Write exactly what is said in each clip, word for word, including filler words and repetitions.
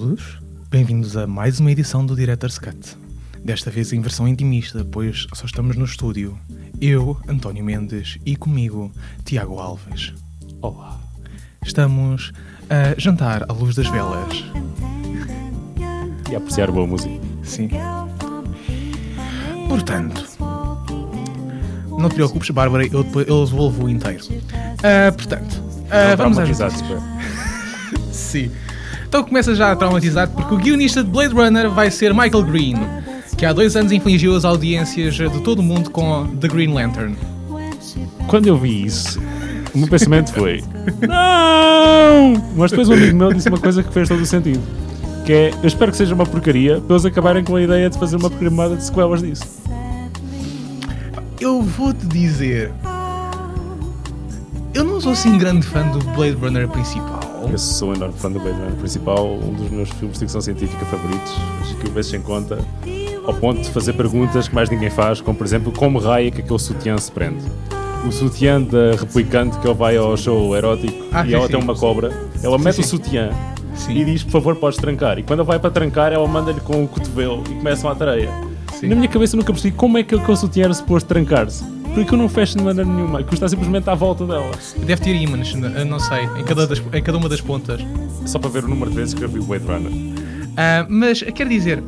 todos, bem-vindos a mais uma edição do Director's Cut. Desta vez em versão intimista, pois só estamos no estúdio. Eu, António Mendes, e comigo, Tiago Alves. Olá. Estamos a jantar à luz das velas. E a apreciar boa música. Sim. Portanto, não te preocupes, Bárbara, eu, depois, eu devolvo o inteiro. Uh, portanto, uh, vamos às notícias. Sim. Então começa já a traumatizar, porque o guionista de Blade Runner vai ser Michael Green, que há dois anos infligiu as audiências de todo o mundo com The Green Lantern. Quando eu vi isso, o meu pensamento foi não! Mas depois um amigo meu disse uma coisa que fez todo o sentido, que é, eu espero que seja uma porcaria para eles acabarem com a ideia de fazer uma programada de sequelas disso. Eu vou-te dizer, eu não sou assim grande fã do Blade Runner principal. Eu sou um enorme fã do Blade Runner principal, um dos meus filmes de ficção científica favoritos, que eu vejo sem conta, ao ponto de fazer perguntas que mais ninguém faz, como por exemplo, como raio que aquele sutiã se prende? O sutiã da replicante que ele vai ao show erótico ah, e ela sim, tem sim. uma cobra, ela sim, mete sim. o sutiã sim. e diz, por favor, podes trancar. E quando ela vai para trancar, ela manda-lhe com o cotovelo e começam a tareia. Sim. Na minha cabeça nunca percebi como é que aquele sutiã era suposto trancar-se. Porque eu não fecho de maneira nenhuma, que está simplesmente à volta dela. Deve ter ímãs, não sei, em cada, das, em cada uma das pontas. Só para ver o número de vezes que eu vi o Blade Runner. Ah, mas, quer dizer,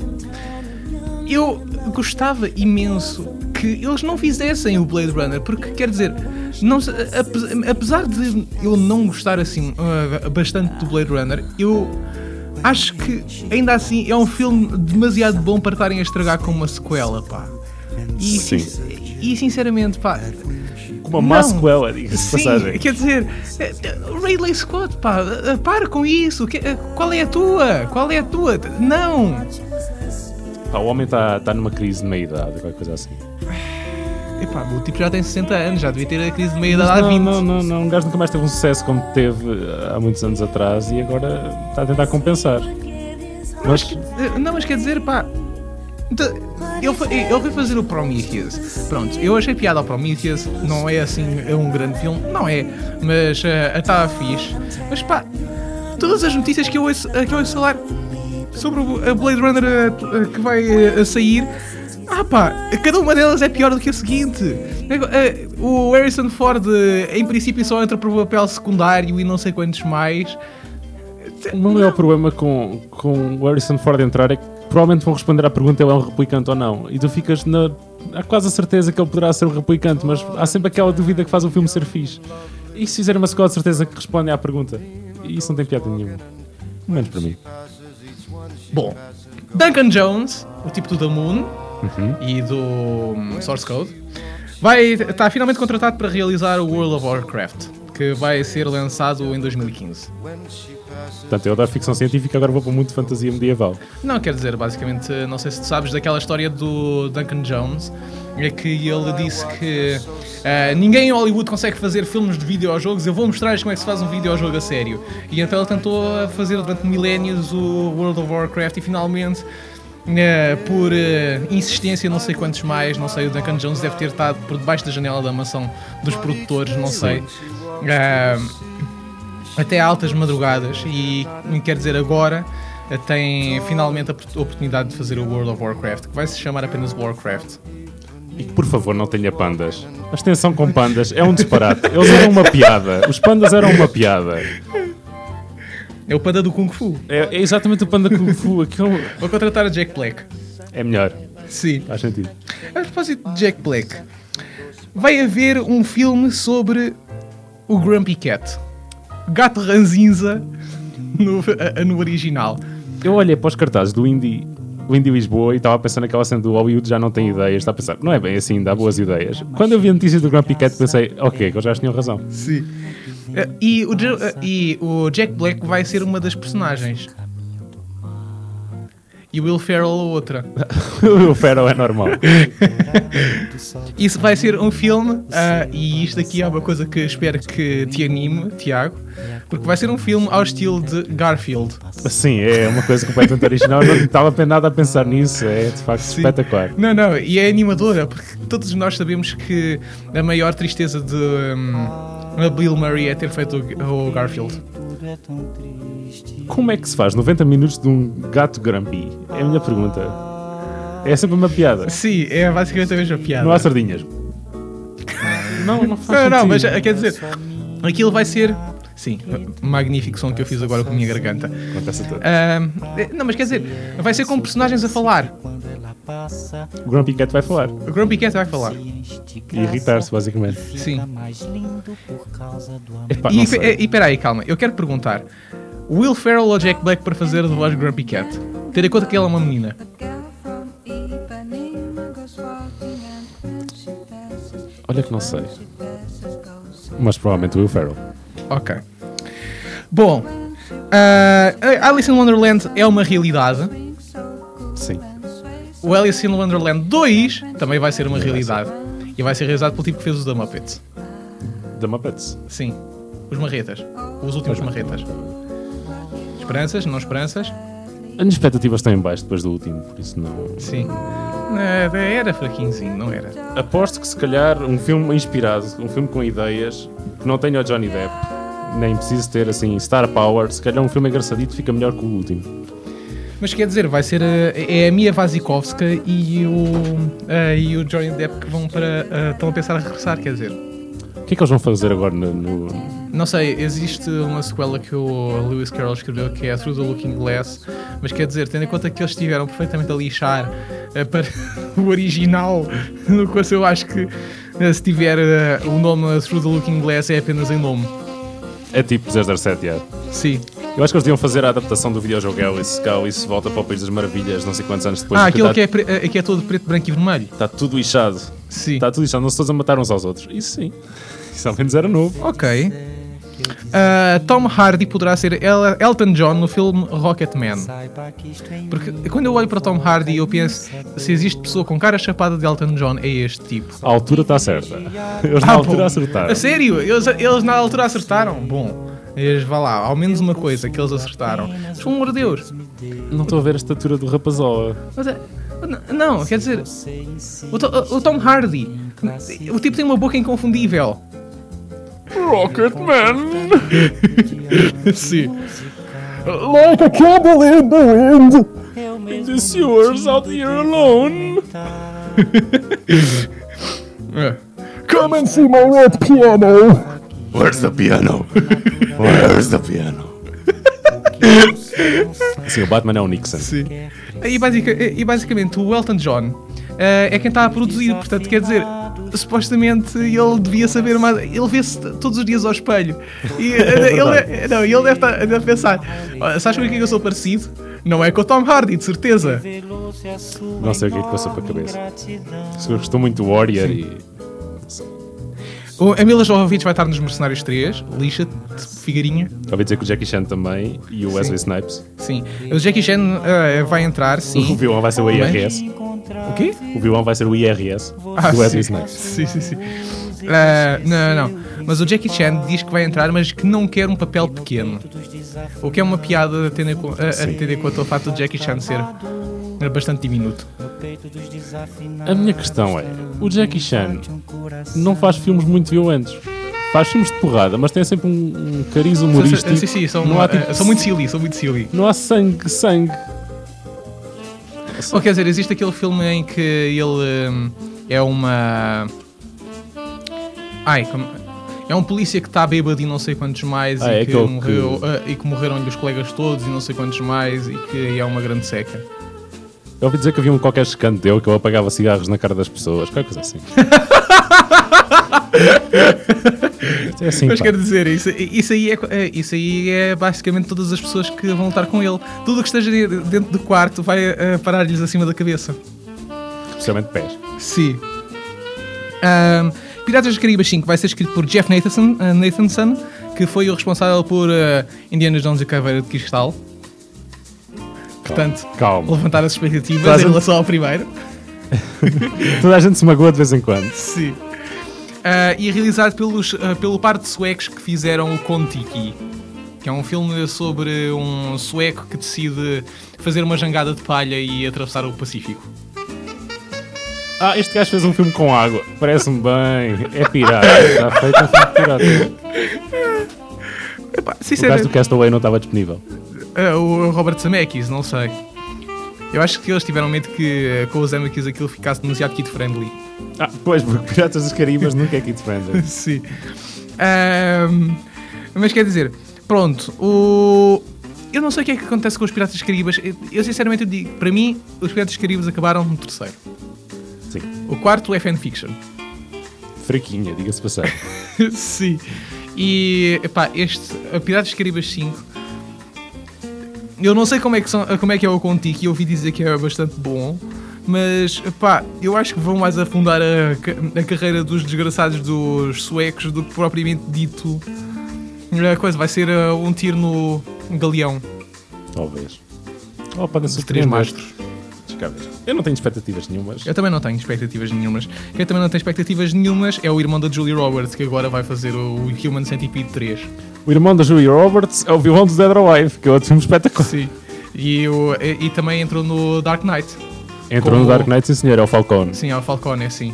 eu gostava imenso que eles não fizessem o Blade Runner, porque, quer dizer, não, apesar de eu não gostar assim bastante do Blade Runner, eu acho que, ainda assim, é um filme demasiado bom para estarem a estragar com uma sequela, pá. E, Sim. e sinceramente, pá, uma má sequela, diga-se de passagem. Quer dizer, Ridley Scott, pá, para com isso. Qual é a tua? Qual é a tua? Não! Pá, o homem está tá numa crise de meia-idade, qualquer coisa assim. Epá, o tipo já tem sessenta anos, já devia ter a crise de meia-idade há vinte. Não, não, não, o gajo nunca mais teve um sucesso como teve há muitos anos atrás e agora está a tentar compensar. Mas, mas... Não, mas quer dizer, pá. Ele foi fazer o Prometheus. Pronto, eu achei piada ao Prometheus. Não é assim é um grande filme. Não é, mas estava uh, fixe. Mas pá, todas as notícias que eu ouço, que eu ouço falar sobre o Blade Runner uh, que vai uh, a sair, ah pá, cada uma delas é pior do que a seguinte. uh, O Harrison Ford uh, em princípio só entra por papel secundário e não sei quantos mais. O meu maior problema com, com o Harrison Ford entrar é que provavelmente vão responder à pergunta ele é um replicante ou não. E tu ficas na... Há quase a certeza que ele poderá ser um replicante, mas há sempre aquela dúvida que faz o filme ser fixe. E se fizer uma sequela de certeza que responde à pergunta? E isso não tem piada nenhuma. Menos para mim. Bom, Duncan Jones, o tipo do The Moon uhum. e do Source Code, vai, está finalmente contratado para realizar o World of Warcraft, que vai ser lançado em dois mil e quinze. Portanto, eu da ficção científica agora vou para muito fantasia medieval. Não, quer dizer, basicamente, não sei se tu sabes daquela história do Duncan Jones, é que ele disse que uh, ninguém em Hollywood consegue fazer filmes de videojogos, eu vou mostrar-lhes como é que se faz um videojogo a sério. E então ele tentou fazer durante milénios o World of Warcraft e finalmente, uh, por uh, insistência, não sei quantos mais, não sei, o Duncan Jones deve ter estado por debaixo da janela da mansão dos produtores, não sei. Uh, Até altas madrugadas e, quer dizer, agora tem finalmente a oportunidade de fazer o World of Warcraft, que vai se chamar apenas Warcraft. E que, por favor, não tenha pandas. A extensão com pandas é um disparate. Eles eram uma piada. Os pandas eram uma piada. É o panda do Kung Fu. É, é exatamente o panda Kung Fu. Aquilo... Vou contratar a Jack Black. É melhor. Sim. Faz sentido. A propósito de Jack Black, vai haver um filme sobre o Grumpy Cat. Gato ranzinza no, no original. Eu olhei para os cartazes do Indie, do Indie Lisboa e estava a pensar naquela cena do Hollywood já não tem ideias, está a pensar, não é bem assim, dá boas ideias. Quando eu vi a notícia do Grumpy Cat pensei, ok, que eles já tinham razão. Sim. E o, e o Jack Black vai ser uma das personagens. E o Will Ferrell outra. O Will Ferrell é normal. Isso vai ser um filme, uh, e isto aqui é uma coisa que espero que te anime, Tiago, porque vai ser um filme ao estilo de Garfield. Sim, é uma coisa completamente original, eu não estava nada a pensar nisso, é de facto Sim. espetacular. Não, não, e é animadora, porque todos nós sabemos que a maior tristeza de... Um, a Bill Murray é ter feito o Garfield. Como é que se faz noventa minutos de um gato grumpy? É a minha pergunta. É sempre uma piada. Sim, é basicamente a mesma piada. Não há sardinhas. Não, não faz não, não, mas quer dizer, aquilo vai ser... Sim, magnífico som que eu fiz agora com a minha garganta. Acontece a todos. Uh, não, mas quer dizer, vai ser com personagens a falar. O Grumpy Cat vai falar. O Grumpy Cat vai falar. E irritar-se, basicamente. Sim. Epá, e, e, e peraí, calma, eu quero perguntar: Will Ferrell ou Jack Black para fazer a voz do Grumpy Cat? Tendo em conta que ela é uma menina. Olha que não sei. Mas provavelmente Will Ferrell. Ok. Bom, uh, Alice in Wonderland é uma realidade. Sim. O Alice in Wonderland dois também vai ser uma Sim, realidade. Vai ser. E vai ser realizado pelo tipo que fez os da Muppets. Da Muppets? Sim. Os marretas. Os últimos Mas, marretas. Esperanças, não esperanças. As expectativas estão em baixo depois do último, por isso não... Sim. Não, era fraquinzinho, não era? Aposto que se calhar um filme inspirado, um filme com ideias, que não tenha o Johnny Depp, nem precisa ter assim star power, se calhar um filme engraçadito fica melhor que o último. Mas quer dizer, vai ser a, é a Mia Wasikowska e o, a, e o Johnny Depp que vão para a, estão a pensar a regressar, quer dizer. O que é que eles vão fazer agora no, no... Não sei, existe uma sequela que o Lewis Carroll escreveu que é Through the Looking Glass, mas quer dizer, tendo em conta que eles estiveram perfeitamente a lixar uh, para o original, no qual eu acho que uh, se tiver uh, o nome Through the Looking Glass é apenas em nome. É tipo zero zero sete, é? Sim. Eu acho que eles deviam fazer a adaptação do videojogo Alice, que Alice volta para o País das Maravilhas, não sei quantos anos depois. Ah, aquilo está... que, é pre... que é todo preto, branco e vermelho. Está tudo lixado. Sim. Está tudo lixado, não se todos a matar uns aos outros. Isso sim. Isso ao menos era novo. Ok. Uh, Tom Hardy poderá ser El- Elton John no filme Rocketman. Porque quando eu olho para Tom Hardy eu penso, se existe pessoa com cara chapada de Elton John é este tipo. A altura está certa. Eles ah, na altura bom. acertaram. A sério? Eles, eles na altura acertaram? Bom... Eles, vá lá, ao menos uma coisa que eles acertaram. Mas, pelo amor de Deus, não estou a ver a estatura do rapazola. Mas, não, quer dizer, o, o Tom Hardy, o tipo tem uma boca inconfundível. Rocketman. Sim. Like a cable in the wind, in the sewers out here alone. Come and see my red piano. Where's the piano? Where's the piano? Sim, o Batman é o Nixon. Sim. E, basic, e basicamente o Elton John uh, é quem está a produzir, portanto, quer dizer, supostamente ele devia saber mais. Ele vê-se todos os dias ao espelho. E é ele, não, ele deve, estar, deve pensar: sabes com o que eu sou parecido? Não é com o Tom Hardy, de certeza. Não sei o que é que passou para a cabeça. Eu gostou muito do Warrior. Sim. E. A Mila Jovovich vai estar nos Mercenários três. Lixa-te, figarinha. Ouvi dizer que o Jackie Chan também. E o Wesley Snipes. Sim. O Jackie Chan uh, vai entrar, sim. O Vilão vai ser o I R S. O quê? O Vilão vai ser o I R S ah, do Wesley Snipes. Sim, sim, sim. Uh, não, não, não. Mas o Jackie Chan diz que vai entrar, mas que não quer um papel pequeno. O que é uma piada a ter com, com o fato do Jackie Chan ser bastante diminuto. A minha questão é, o Jackie Chan não faz filmes muito violentos. Faz filmes de porrada, mas tem sempre um, um cariz humorístico. Sim, sim, são, há, tipo, são muito silly, são muito silly. Não há sangue, sangue. Ou quer dizer, existe aquele filme em que ele hum, é uma... Ai, como... É um polícia que está bêbado e não sei quantos mais ah, e, é que morreu, que... e que morreram-lhe os colegas todos e não sei quantos mais e que é uma grande seca. Eu ouvi dizer que havia um qualquer escândalo dele que ele apagava cigarros na cara das pessoas, qualquer coisa assim. É assim. Mas pá. Quero dizer, isso, isso, aí é, isso aí é basicamente todas as pessoas que vão lutar com ele. Tudo o que esteja dentro do quarto vai uh, parar-lhes acima da cabeça. Especialmente pés. Sim. Um, Piratas de Caribe cinco vai ser escrito por Jeff Nathanson, uh, Nathanson que foi o responsável por uh, Indiana Jones e a Caveira de Cristal. Portanto, calma. Levantar as expectativas Toda em gente... relação ao primeiro. Toda a gente se magoa de vez em quando. Sim. Uh, e é realizado pelos, uh, pelo par de suecos que fizeram o Kon-Tiki, que é um filme sobre um sueco que decide fazer uma jangada de palha e atravessar o Pacífico. Ah, este gajo fez um filme com água. Parece-me bem. É pirata. Está feito um filme pirata. Epá, o gajo do Castaway não estava disponível. Uh, o Robert Zemeckis, não sei. Eu acho que eles tiveram medo que uh, com o Zemeckis aquilo ficasse demasiado kid-friendly. Ah, pois, porque Piratas dos Caribas nunca é kid-friendly. Sim. Um, mas quer dizer, pronto, o... eu não sei o que é que acontece com os Piratas dos Caribas. Eu, eu sinceramente eu digo, para mim, os Piratas dos Caribas acabaram no terceiro. Sim. O quarto é fanfiction. Fraquinha, diga-se passar. Sim. E, epá, este, a Piratas dos Caribas cinco... Eu não sei como é que, são, como é, que é o Contigo, e eu ouvi dizer que é bastante bom, mas pá, eu acho que vão mais afundar a, a carreira dos desgraçados dos suecos do que propriamente dito. A coisa vai ser uh, um tiro no galeão. Talvez. Ou oh, podem ser três mastros. Eu não tenho expectativas nenhumas. Eu também não tenho expectativas nenhumas. Quem também não tem expectativas nenhumas é o irmão da Julie Roberts, que agora vai fazer o Human Centipede três. O irmão da Julie Roberts é o vilão do Dead or Alive, que é outro filme espetacular. Sim. E, o, e, e também entrou no Dark Knight. Entrou no Dark Knight, sim senhor, é o Falcone. Sim, é o Falcone, é sim.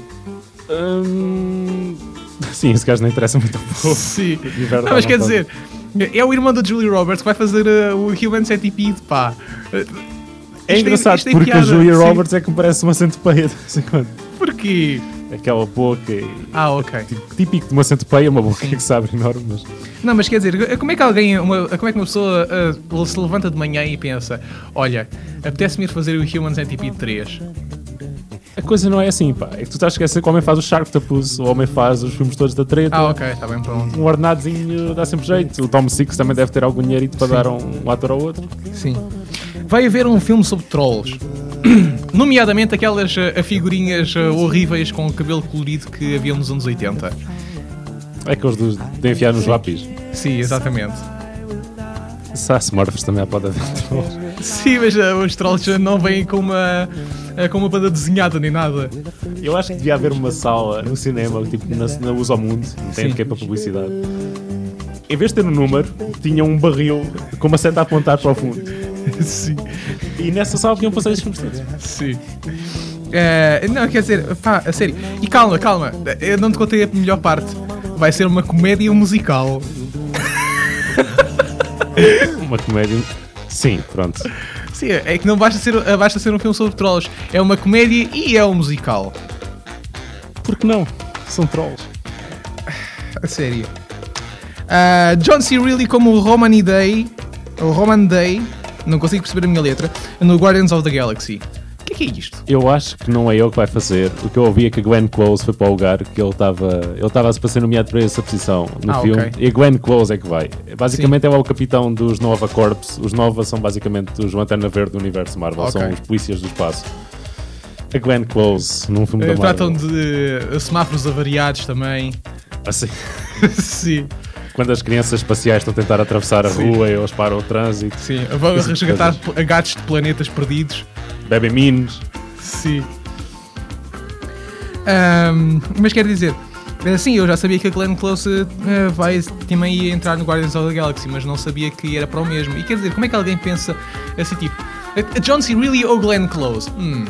Hum... Sim, esse gajo não interessa muito a pouco. Sim. Não, mas quer dizer, é o irmão da Julie Roberts que vai fazer uh, o Human Centipede, pá. Uh, É isto engraçado, isto é porque piada, a Julia sim. Roberts é que me parece uma centopeia. Porquê? Aquela boca. Ah, ok. Típico de uma centopeia, uma boca sim. que se abre enorme. Mas... Não, mas quer dizer, como é que alguém, uma, como é que uma pessoa uh, se levanta de manhã e pensa: olha, apetece-me ir fazer o Human Centipede três? A coisa não é assim, pá. É que tu estás a esquecer que o homem faz o Shark Tapuz, o homem faz os filmes todos da treta. Ah, ok, está bem pronto. Um ordenadozinho dá sempre jeito. O Tom Six também deve ter algum dinheirito para sim. dar um, um ator ao outro. Sim. Vai haver um filme sobre trolls, nomeadamente aquelas uh, figurinhas uh, horríveis com o cabelo colorido que havia nos anos oitenta. É que os de, de enfiar nos lápis. Sim, exatamente. Sassmorphs também pode haver trolls. Sim, mas uh, os trolls não vêm com uma, uh, com uma banda desenhada nem nada. Eu acho que devia haver uma sala no cinema, tipo na, na Usa ao Mundo, não tem que é para publicidade. Em vez de ter um número, tinha um barril com uma seta a apontar para o fundo. Sim. E nessa sala tinham passado estes filmes todos. Sim. Uh, não, quer dizer, pá, a sério. E calma, calma, eu não te contei a melhor parte. Vai ser uma comédia musical. Uma comédia. Sim, pronto. Sim, é que não basta ser, basta ser um filme sobre trolls. É uma comédia e é um musical. Porque não? São trolls. A sério. Uh, John C. Reilly como o Roman Day. O Roman Day. Não consigo perceber a minha letra. No Guardians of the Galaxy. O que é que é isto? Eu acho que não é ele que vai fazer. O que eu ouvi é que a Glenn Close foi para o lugar que ele estava ele estava a se passar nomeado para essa posição no ah, filme. Okay. E a Glenn Close é que vai. Basicamente sim. Ele é o capitão dos Nova Corps. Os Nova são basicamente os Lanterna Verde do universo Marvel. Okay. São os polícias do espaço. A Glenn Close num filme uh, da Marvel. Tratam de semáforos avariados também. Ah, sim. Sim. Quando as crianças espaciais estão a tentar atravessar a sim. rua, eles param o trânsito. Sim, vão resgatar coisas. Gatos de planetas perdidos. Bebem minos. Sim. Um, mas quero dizer, sim, eu já sabia que a Glenn Close uh, vai, também ia entrar no Guardians of the Galaxy, mas não sabia que era para o mesmo. E quer dizer, como é que alguém pensa assim, tipo, John C. Reilly ou Glenn Close? Hum.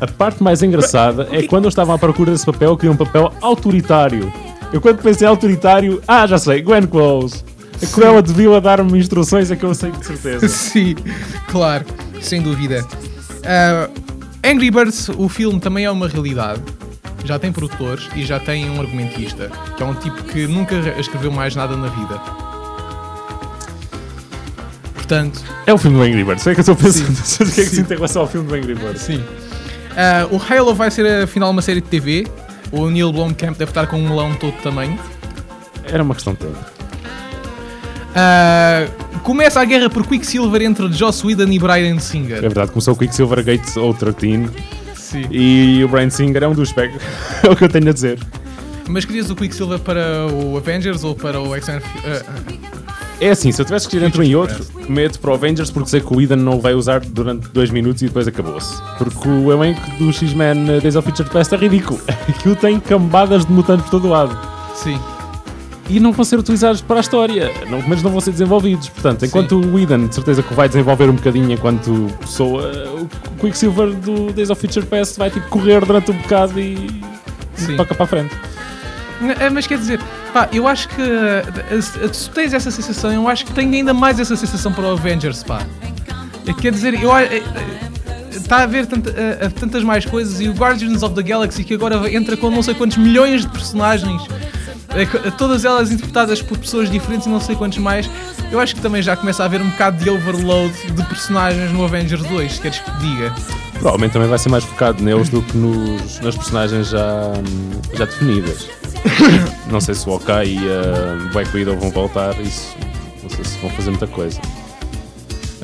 A parte mais engraçada mas, é que quando eu estava à procura desse papel, eu queria um papel autoritário. Eu quando pensei autoritário, ah, já sei, Glenn Close. A Cruella de Vil a dar-me instruções é que eu sei de certeza. Sim, claro, sem dúvida. Uh, Angry Birds, o filme também é uma realidade. Já tem produtores e já tem um argumentista, que é um tipo que nunca escreveu mais nada na vida. Portanto... É o filme do Angry Birds, é que eu estou pensando o que é que sinto em relação ao filme do Angry Birds. Sim. Uh, o Halo vai ser afinal uma série de T V. O Neil Blomkamp deve estar com um melão todo de tamanho. Era uma questão de tempo. Uh, começa a guerra por Quicksilver entre Joss Whedon e Bryan Singer. É verdade, começou o Quicksilver Gate ou treze. Sim. E o Bryan Singer é um dos pegos. É o que eu tenho a dizer. Mas querias o Quicksilver para o Avengers ou para o X-Men? Uh... É assim, se eu tivesse que ir entre um e outro, meto para o Avengers porque sei que o Whedon não vai usar durante dois minutos e depois acabou-se. Porque o elenco do X-Men Days of Future Past é ridículo. Aquilo tem cambadas de mutantes por todo lado. Sim. e não vão ser utilizados para a história, não, mas não vão ser desenvolvidos. Portanto, enquanto Sim. o Whedon, de certeza que vai desenvolver um bocadinho enquanto pessoa, o Quicksilver do Days of Future Past vai tipo correr durante um bocado e Sim. toca para a frente. Mas quer dizer, pá, eu acho que tu tens essa sensação, eu acho que tenho ainda mais essa sensação para o Avengers, pá. Quer dizer, eu acho... Está a haver tant, uh, tantas mais coisas, e o Guardians of the Galaxy, que agora entra com não sei quantos milhões de personagens, uh, todas elas interpretadas por pessoas diferentes e não sei quantos mais, eu acho que também já começa a haver um bocado de overload de personagens no Avengers dois, se queres que te diga. Provavelmente também vai ser mais focado neles do que nos, nas personagens já, já definidas. Não sei se o Hawkeye e a Black Widow vão voltar, isso não sei se vão fazer muita coisa.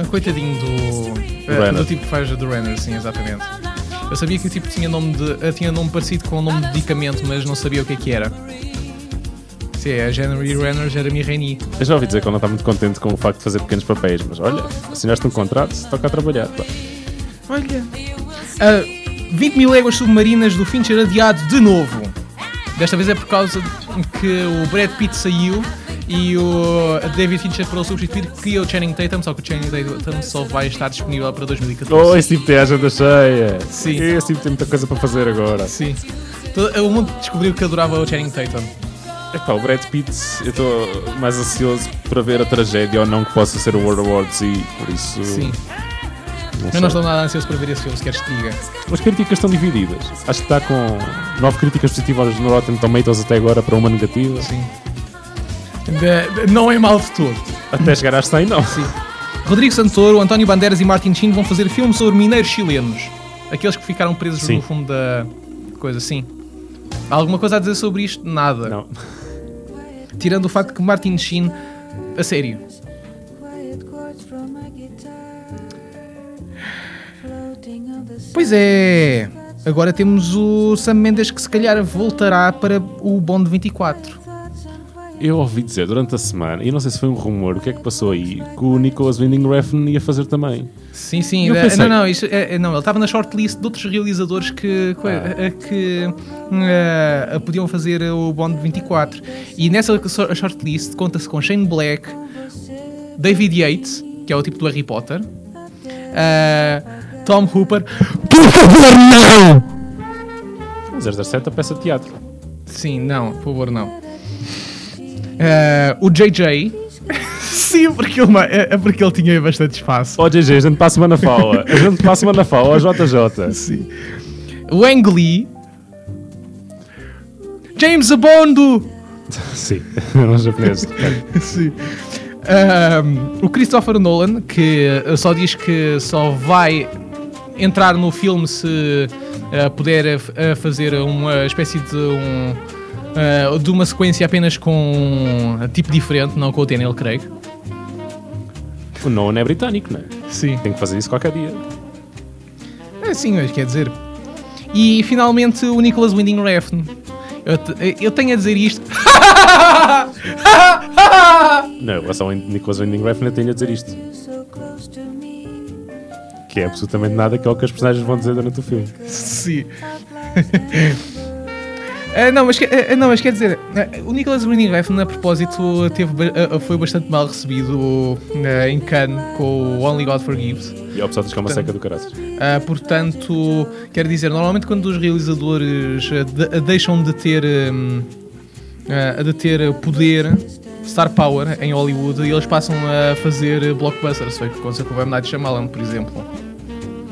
Coitadinho do, uh, do tipo que faz do Renner, sim, exatamente. Eu sabia que o tipo tinha nome, de, tinha nome parecido com o nome de medicamento, mas não sabia o que é que era. Sim, é a Jennifer Renner, Jeremy Renner. Eu já ouvi dizer que ela não está muito contente com o facto de fazer pequenos papéis, mas olha, assinaste um contrato, se toca a trabalhar. Pá. Olha. Uh, vinte mil léguas submarinas do Fincher adiado de novo. Desta vez é por causa que o Brad Pitt saiu e o David Fincher, para o substituir, criou o Channing Tatum, só que o Channing Tatum só vai estar disponível para dois mil e catorze. Oh, esse tipo tem a agenda cheia. Sim. Esse tipo tem muita coisa para fazer agora. Sim. Todo, o mundo descobriu que adorava o Channing Tatum. Epá, o Brad Pitt, eu estou mais ansioso para ver a tragédia ou não que possa ser o World Awards e por isso... Sim. Não eu não estou nada ansioso para ver esse filme, se queres que diga. As críticas estão divididas. Acho que está com nove críticas positivas no Rotten Tomatoes até agora para uma negativa. Sim. De, de, não é mal de todo. Até chegar às cem, não. Sim. Rodrigo Santoro, António Bandeiras e Martin Sheen vão fazer filmes sobre mineiros chilenos. Aqueles que ficaram presos sim. no fundo da coisa, sim. Há alguma coisa a dizer sobre isto? Nada. Não. Tirando o facto que Martin Sheen... A sério. Pois é. Agora temos o Sam Mendes, que se calhar voltará para o Bond vinte e quatro. Eu ouvi dizer durante a semana, e não sei se foi um rumor, o que é que passou aí, que o Nicholas Winding Refn ia fazer também. Sim, sim. Eu pensei... Não, não, isso, não, ele estava na shortlist de outros realizadores que, ah. que uh, podiam fazer o Bond vinte e quatro. E nessa shortlist conta-se com Shane Black, David Yates, que é o tipo do Harry Potter, uh, Tom Hooper... Por favor, não! zero zero sete a peça de teatro. Sim, não, por favor, não. Uh, o J J. Sim, porque ele, é porque ele tinha bastante espaço. Ó oh, J J, a gente passa uma na fala. A gente passa uma na fala, ó J J. Sim. O Ang Lee. James Abondo. Sim, não japonês. Sim. Um, o Christopher Nolan, que só diz que só vai entrar no filme se uh, puder uh, fazer uma espécie de um... Uh, de uma sequência apenas com um tipo diferente, não com o Daniel Craig. O Nolan é britânico, não é? Sim. Tem que fazer isso qualquer dia. É, sim, mas quer dizer. E finalmente o Nicholas Winding Refn. Eu, te, eu tenho a dizer isto. Não, eu só o Nicholas Winding Refn eu tenho a dizer isto. Que é absolutamente nada que é o que as personagens vão dizer durante o filme. Sim. Uh, não, mas, uh, não, mas quer dizer, uh, o Nicholas Winding Refn, a propósito, teve, uh, foi bastante mal recebido uh, em Cannes com o Only God Forgives. E ao pessoal diz que é uma seca do caraças. Uh, portanto, quero dizer, normalmente quando os realizadores uh, de, uh, deixam de ter, um, uh, de ter poder, star power, em Hollywood, eles passam a fazer blockbusters. Foi o que aconteceu com o M. Night Shyamalan, por exemplo.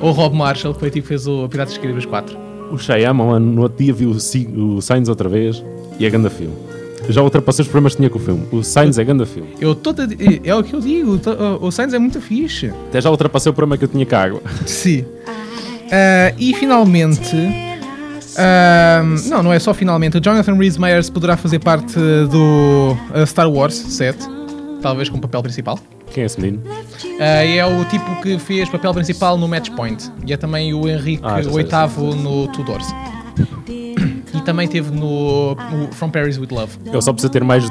Ou Rob Marshall, que foi tipo fez o Piratas de Caribe quatro. O Shyamalan no outro dia viu o Signs outra vez e é ganda filme. Já ultrapassou os problemas que tinha com o filme. O Signs é ganda filme. Eu toda, é o que eu digo, o Signs é muito fixe. Até já ultrapassei o problema que eu tinha com a água. Sim. Uh, e finalmente... Uh, não, não é só finalmente. O Jonathan Rhys-Meyers poderá fazer parte do Star Wars sete. Talvez com papel principal. Quem é esse menino? Uh, é o tipo que fez papel principal no Match Point. E é também o Henrique ah, já oitavo já sei, já sei. no Tudors. E também teve no, no From Paris With Love. Ele só precisa ter mais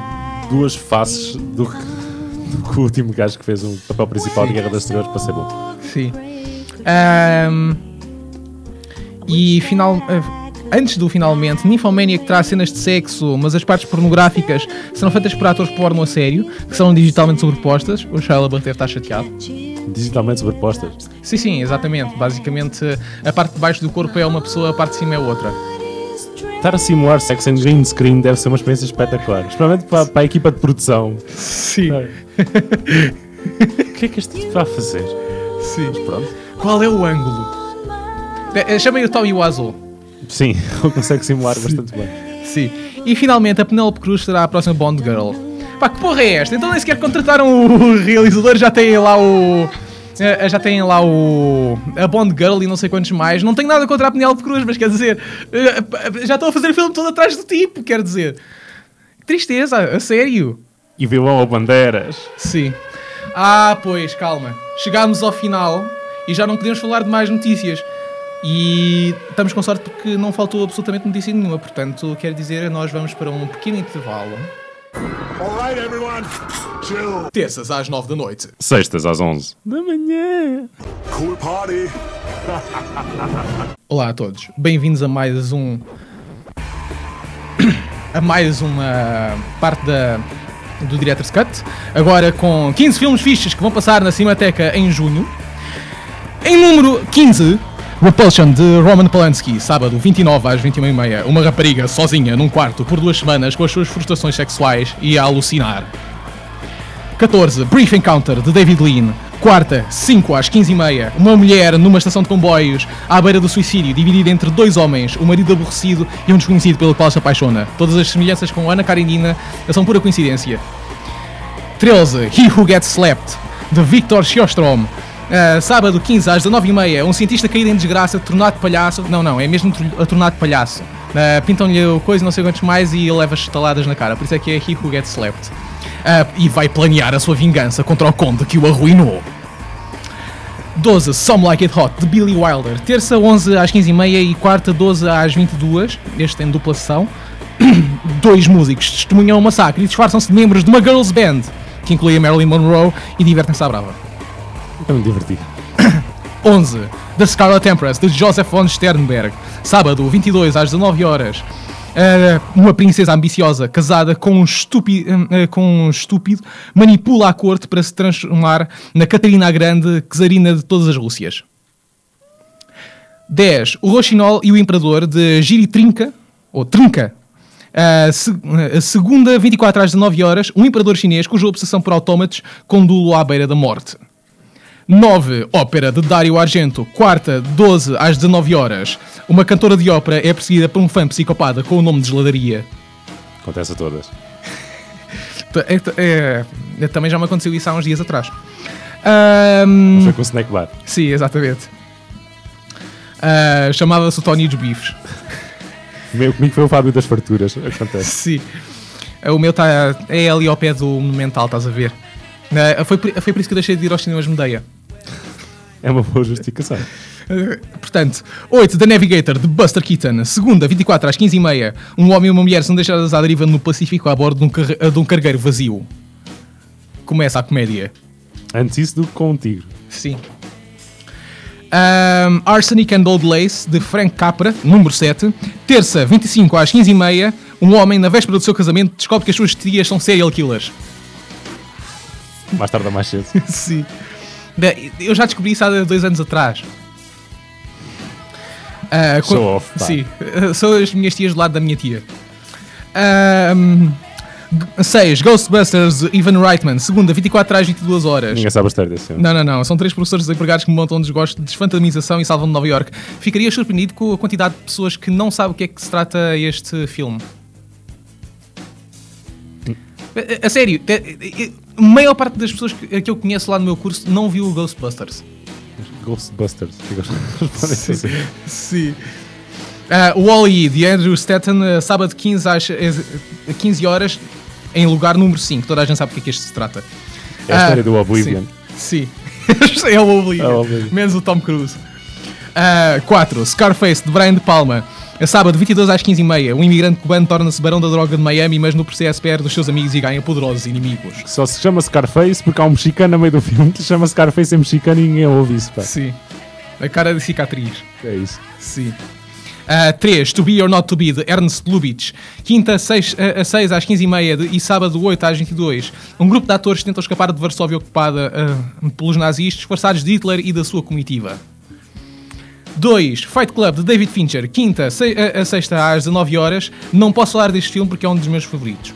duas faces do que, do que o último gajo que fez o papel principal Sim. de Guerra das Estrelas para ser bom. Sim. Um, e final... Uh, antes do finalmente, Ninfomaniac terá cenas de sexo, mas as partes pornográficas serão feitas por atores porno a sério, que são digitalmente sobrepostas. O Shia Bater está chateado. Digitalmente sobrepostas? Sim, sim, exatamente. Basicamente, a parte de baixo do corpo é uma pessoa, a parte de cima é outra. Estar a simular sexo em green screen deve ser uma experiência espetacular, especialmente para, para a equipa de produção. Sim. O que é que este vai fazer? Sim. Mas pronto. Qual é o ângulo? Chamei o Tommy Wiseau. Sim, ele consegue simular Sim. bastante bem. Sim. E finalmente a Penélope Cruz será a próxima Bond Girl. Pá, que porra é esta? Então nem sequer contrataram o realizador, já tem lá o... Já tem lá o... A Bond Girl e não sei quantos mais. Não tenho nada contra a Penélope Cruz, mas quer dizer... Já estão a fazer o filme todo atrás do tipo, quer dizer... Tristeza, a sério. E vilão ao Bandeiras. Sim. Ah, pois, calma. Chegámos ao final e já não podemos falar de mais notícias. E estamos com sorte porque não faltou absolutamente notícia nenhuma. Portanto, quero dizer, nós vamos para um pequeno intervalo. All right, everyone. Chill. Terças às nove da noite. Sextas às onze da manhã. Cool party. Olá a todos. Bem-vindos a mais um... a mais uma parte da... do Director's Cut. Agora com quinze filmes fixos que vão passar na Cinemateca em junho. Em número quinze... Repulsion, de Roman Polanski, sábado vinte e nove às vinte e uma e meia. Uma rapariga sozinha num quarto por duas semanas com as suas frustrações sexuais e a alucinar. catorze Brief Encounter, de David Lean, quarta, cinco às quinze e meia. Uma mulher numa estação de comboios à beira do suicídio, dividida entre dois homens, o um marido aborrecido e um desconhecido pelo qual se apaixona. Todas as semelhanças com Ana Karenina são pura coincidência. treze He Who Gets Slapped, de Victor Sjöström. Uh, sábado quinze às dezanove e meia, um cientista caído em desgraça, tornado palhaço, não, não, é mesmo tr- tornado palhaço, uh, pintam-lhe o coisa não sei quantos mais e leva as estaladas na cara, por isso é que é He Who Gets Slapped, uh, e vai planear a sua vingança contra o conde que o arruinou. doze Some Like It Hot, de Billy Wilder, terça onze às quinze e meia e quarta doze às vinte e duas, este em dupla sessão. Dois músicos testemunham um massacre e disfarçam-se de membros de uma girls band, que inclui a Marilyn Monroe, e divertem-se à brava. É muito divertido. onze The Scarlet Empress, de Joseph von Sternberg. Sábado, vinte e dois às dezanove horas. Uma princesa ambiciosa, casada com um estúpido, com um estúpido manipula a corte para se transformar na Catarina a Grande, czarina de todas as Rússias. dez O Roxinol e o Imperador, de Giri Trinca, ou Trinca. Uh, se, uh, segunda, vinte e quatro às dezanove horas. Um imperador chinês cuja obsessão por autómatos conduz-o à beira da morte. nove Ópera, de Dario Argento, quarta, doze às dezanove horas. Uma cantora de ópera é perseguida por um fã psicopata com o nome de geladaria. Acontece a todas. é, é, é, também já me aconteceu isso há uns dias atrás. Um, Foi com o snack bar. Sim, exatamente. Uh, chamava-se o Tony dos Bifes. Meu, comigo foi o Fábio das Farturas. Acontece. Sim. O meu tá, é ali ao pé do Monumental, estás a ver? Uh, foi, foi por isso que eu deixei de ir aos cinemas Medeia. É uma boa justificação. Uh, portanto, oito The Navigator, de Buster Keaton. Segunda, vinte e quatro às quinze e meia. Um homem e uma mulher são deixadas à deriva no Pacífico a bordo de um, car- de um cargueiro vazio. Começa a comédia. Antes isso do que com um tigre. Sim. Um, Arsenic and Old Lace, de Frank Capra, número sete. Terça, vinte e cinco às quinze e meia. Um homem, na véspera do seu casamento, descobre que as suas tias são serial killers. Mais tarde ou mais cedo. Sim. Eu já descobri isso há dois anos atrás. Uh, Show quando... off. Pá. Sim. Uh, são as minhas tias do lado da minha tia. seis Uh, Ghostbusters, Ivan Reitman. Segunda, vinte e quatro às vinte e duas horas. Ninguém sabe a história desse filme. Não, não, não. São três professores desempregados que montam um desgosto de desfantamização e salvam de Nova York. Ficaria surpreendido com a quantidade de pessoas que não sabem o que é que se trata este filme. A, a, a sério, a, a, a maior parte das pessoas que, que eu conheço lá no meu curso não viu o Ghostbusters. Ghostbusters, sim. Sim. Uh, Wall-E, de Andrew Stanton, uh, sábado quinze às quinze horas, em lugar número cinco. Toda a gente sabe do que é que isto se trata. É a história uh, do Oblivion. Sim, sim. É o Oblivion, é Oblivion, menos o Tom Cruise. Uh, quatro Scarface, de Brian De Palma. A sábado, vinte e dois às quinze e meia, um imigrante cubano torna-se barão da droga de Miami, mas no processo perde os seus amigos e ganha poderosos inimigos. Só se chama Scarface porque há um mexicano a meio do filme que se chama Scarface em mexicano e ninguém ouve isso, pá. Sim. A cara de cicatriz. É isso. Sim. três, uh, To Be or Not To Be, de Ernest Lubitsch. Quinta, a seis às quinze e meia e sábado, oito às vinte e duas, um grupo de atores tentam escapar de Varsóvia ocupada uh, pelos nazis, disfarçados de Hitler e da sua comitiva. dois. Fight Club, de David Fincher. Quinta, se- a sexta, às dezanove horas. Não posso falar deste filme porque é um dos meus favoritos.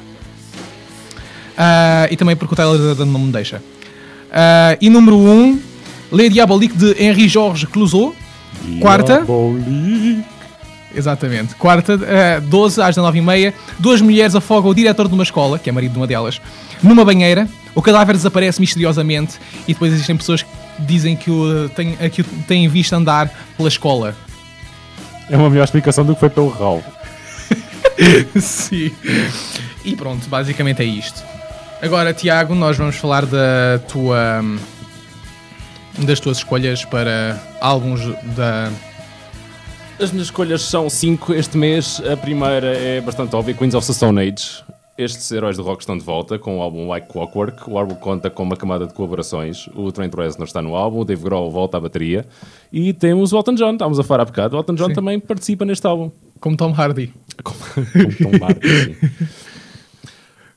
Uh, e também porque o trailer não me deixa. Uh, e número um, um, Les Diaboliques, de Henri-Georges Clouzot. Quarta. Diabolique. Exatamente. Quarta, uh, doze, às dezanove e meia. Duas mulheres afogam o diretor de uma escola, que é marido de uma delas, numa banheira. O cadáver desaparece misteriosamente e depois existem pessoas que dizem que o têm, que o têm visto andar pela escola. É uma melhor explicação do que foi pelo Raul. Sim. E pronto, basicamente é isto. Agora, Tiago, nós vamos falar da tua, das tuas escolhas para álbuns da... As minhas escolhas são cinco este mês. A primeira é bastante óbvia, Queens of the Stone Age. Estes heróis do rock estão de volta com o álbum Like Clockwork. O álbum conta com uma camada de colaborações. O Trent Reznor está no álbum, o Dave Grohl volta à bateria e temos o Elton John, estávamos a falar há bocado. O Elton John, sim, também participa neste álbum. Como Tom Hardy. Como, como Tom Hardy, sim.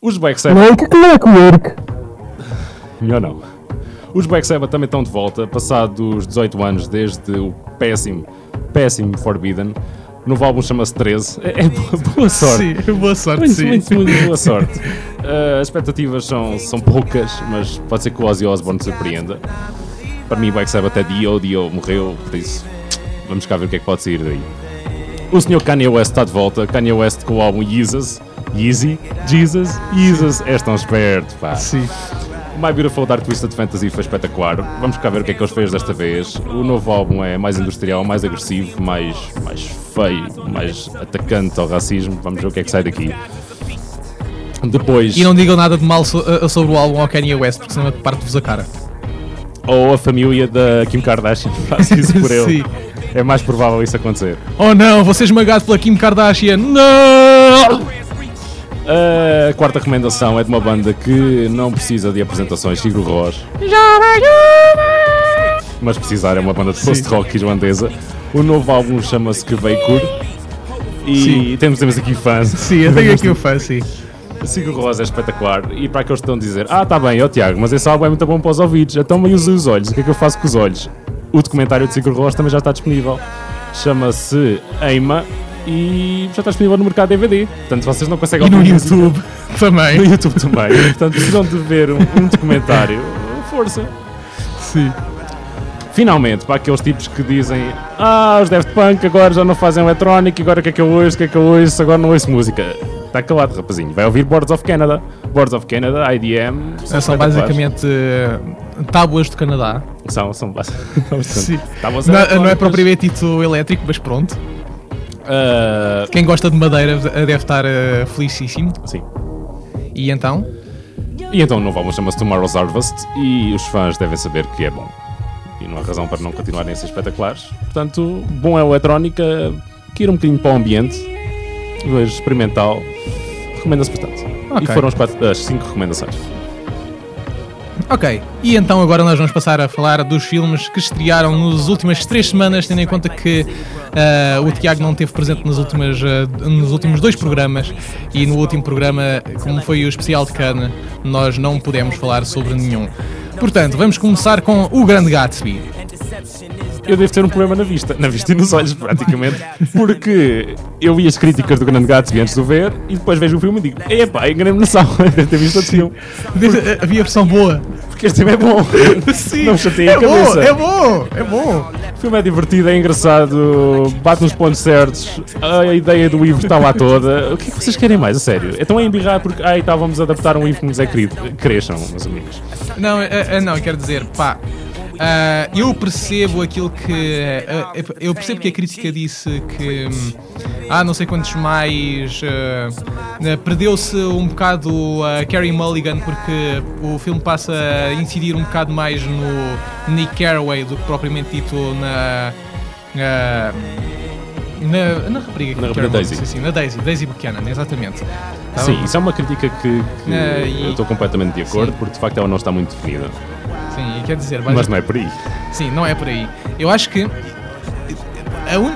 Os Black Sabbath... Clockwork! Melhor não. Os Black Sabbath também estão de volta, passados dezoito anos desde o péssimo, péssimo Forbidden. O novo álbum chama-se treze. É, é boa, boa sorte. Sim, boa sorte, muito, sim. Muito, muito, muito boa sorte. Uh, as expectativas são, são poucas, mas pode ser que o Ozzy Osbourne surpreenda. Para mim, o Black Sabbath até Dio, Dio morreu, por isso vamos cá ver o que é que pode sair daí. O senhor Kanye West está de volta. Kanye West com o álbum Jesus. Yeezy. Jesus. Jesus. És tão esperto, pá. Sim. My Beautiful Dark Twisted Fantasy foi espetacular. Vamos cá ver o que é que eles fez desta vez. O novo álbum é mais industrial, mais agressivo, mais, mais feio, mais atacante ao racismo. Vamos ver o que é que sai daqui. Depois... E não digam nada de mal so- sobre o álbum ao Kanye West, porque senão eu parto-vos a cara. Ou a família da Kim Kardashian faz isso por ele. Sim. É mais provável isso acontecer. Oh não, vou ser esmagado pela Kim Kardashian. Não! A quarta recomendação é de uma banda que não precisa de apresentações, Sigur Rós. Mas precisar, é uma banda de post-rock irlandesa. O novo álbum chama-se Kveikor. E temos, temos aqui fãs. Sim, eu tenho aqui um fã, sim. Sigur Rós é espetacular. E para aqueles que estão a dizer, ah, tá bem, ó Tiago, mas esse álbum é muito bom para os ouvidos, então me usei os olhos, o que é que eu faço com os olhos? O documentário de Sigur Rós também já está disponível. Chama-se Eima. E já está disponível no mercado D V D. Portanto, vocês não conseguem... E no YouTube música. Também. No YouTube também. Portanto, precisam de ver um, um documentário. Força. Sim. Finalmente, para aqueles tipos que dizem, ah, os Daft Punk agora já não fazem eletrónico, agora o que é que eu ouço, o que é que eu ouço, agora não ouço música. Está calado, rapazinho. Vai ouvir Boards of Canada. Boards of Canada, I D M... São, são basicamente uh, tábuas do Canadá. São, são basicamente... Sim. Tábuas não, não é propriamente título elétrico, mas pronto. Uh... Quem gosta de madeira deve estar uh, felicíssimo. Sim. E então? E então o novo álbum chama-se Tomorrow's Harvest e os fãs devem saber que é bom. E não há razão para não continuarem a ser espetaculares. Portanto, bom é a eletrónica, que ir um bocadinho para o ambiente, vejo experimental, recomenda-se bastante. Okay. E foram as, quatro, as cinco recomendações. Ok, e então agora nós vamos passar a falar dos filmes que estrearam nas últimas três semanas, tendo em conta que uh, o Tiago não esteve presente nas últimas, uh, nos últimos dois programas e no último programa, como foi o especial de Cannes, nós não pudemos falar sobre nenhum. Portanto, vamos começar com O Grande Gatsby. Eu devo ter um problema na vista, na vista e nos olhos praticamente, porque eu vi as críticas do Grande Gatsby antes de o ver e depois vejo o filme e digo, epá, enganei-me na sala, deve ter visto outro filme. Porque... Havia versão boa. Porque este filme é bom. Sim, não chatei é a cabeça. Bom, é bom, é bom. O filme é divertido, é engraçado, bate nos pontos certos, a ideia do livro está lá toda. O que é que vocês querem mais, a sério? Então é embirrar porque, ai, estávamos a adaptar um livro que nos é querido. Cresçam, meus amigos. Não, uh, uh, não, quero dizer, pá. Uh, eu percebo aquilo que uh, eu percebo que a crítica disse que um, ah, não sei quantos mais uh, uh, perdeu-se um bocado a Carey Mulligan porque o filme passa a incidir um bocado mais no Nick Carraway do que propriamente dito na uh, na, na rapariga na, Carey Daisy. Mulligan, assim, na Daisy, Daisy Buchanan, exatamente. Sim, ah, isso é uma crítica que, que uh, eu estou completamente de acordo, sim, porque de facto ela não está muito definida. Sim, quer dizer, mas não é por aí. Sim, não é por aí. Eu acho que a, un...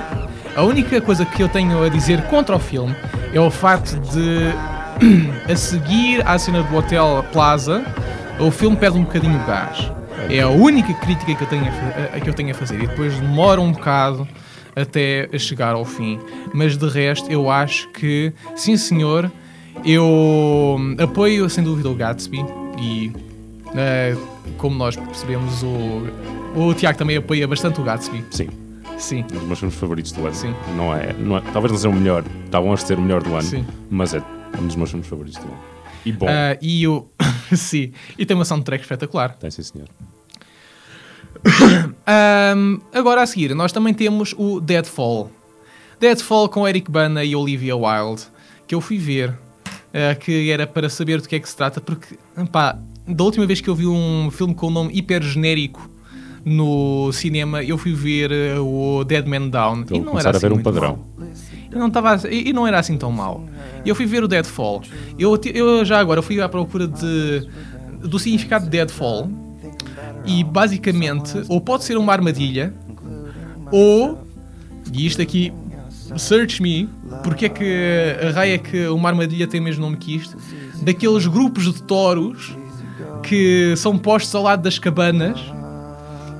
A única coisa que eu tenho a dizer contra o filme é o facto de, a seguir à cena do Hotel Plaza, o filme perde um bocadinho de gás. É a única crítica que eu tenho a, a que eu tenho a fazer, e depois demora um bocado até a chegar ao fim. Mas de resto, eu acho que, sim senhor, eu apoio sem dúvida o Gatsby e, uh, como nós percebemos, o, o Tiago também apoia bastante o Gatsby. Sim. Sim. Um dos meus filmes favoritos do ano. Sim. Não é, não é, talvez não seja o melhor, está longe de ser o melhor do ano, sim, mas é um dos meus filmes favoritos do ano. E bom. Uh, e eu, sim. E tem uma soundtrack espetacular. Tem, sim senhor. um, agora a seguir, nós também temos o Deadfall. Deadfall com Eric Bana e Olivia Wilde, que eu fui ver, uh, que era para saber do que é que se trata, porque, pá, da última vez que eu vi um filme com o um nome hiper genérico no cinema, eu fui ver o Dead Man Down. Estou e não era assim a ver um padrão. E não, tava, e não era assim tão mau. Eu fui ver o Deadfall. Eu, eu já agora fui à procura de, do significado de Deadfall. E basicamente, ou pode ser uma armadilha, ou, e isto aqui, search me, porque é que a raia é que uma armadilha tem o mesmo nome que isto, daqueles grupos de touros que são postos ao lado das cabanas,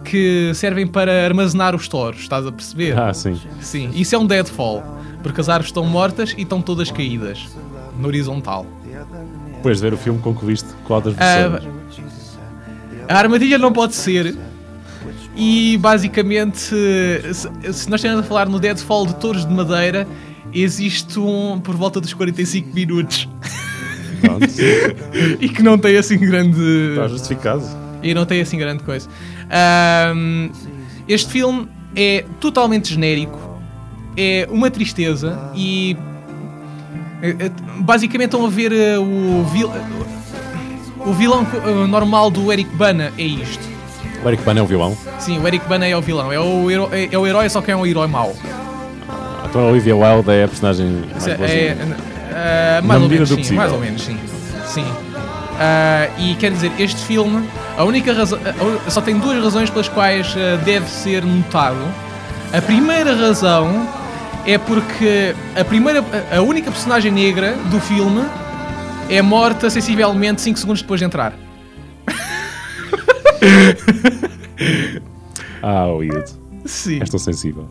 que servem para armazenar os touros, estás a perceber? Ah, sim. Sim, isso é um deadfall, porque as árvores estão mortas e estão todas caídas, no horizontal. Depois de ver o filme, concluíste qual das versões? A armadilha não pode ser, e basicamente, se, se nós estamos a falar no deadfall de touros de madeira, existe um por volta dos quarenta e cinco minutos. E que não tem assim grande... Está justificado. E não tem assim grande coisa. Um, este filme é totalmente genérico, é uma tristeza e basicamente estão a ver o, vil, o vilão normal do Eric Bana é isto. O Eric Bana é o vilão? Sim, o Eric Bana é o vilão, é o herói, é, é o herói só que é um herói mau. Ah, então a Olivia Wilde é a personagem mais é, é, é, uh, mais, ou menos, sim, mais ou menos, sim. Sim. Uh, e quer dizer, este filme, a única razão, uh, só tem duas razões pelas quais uh, deve ser notado. A primeira razão é porque a, primeira, a única personagem negra do filme é morta sensivelmente cinco segundos depois de entrar. Ah, weird. Sim. És tão sensível.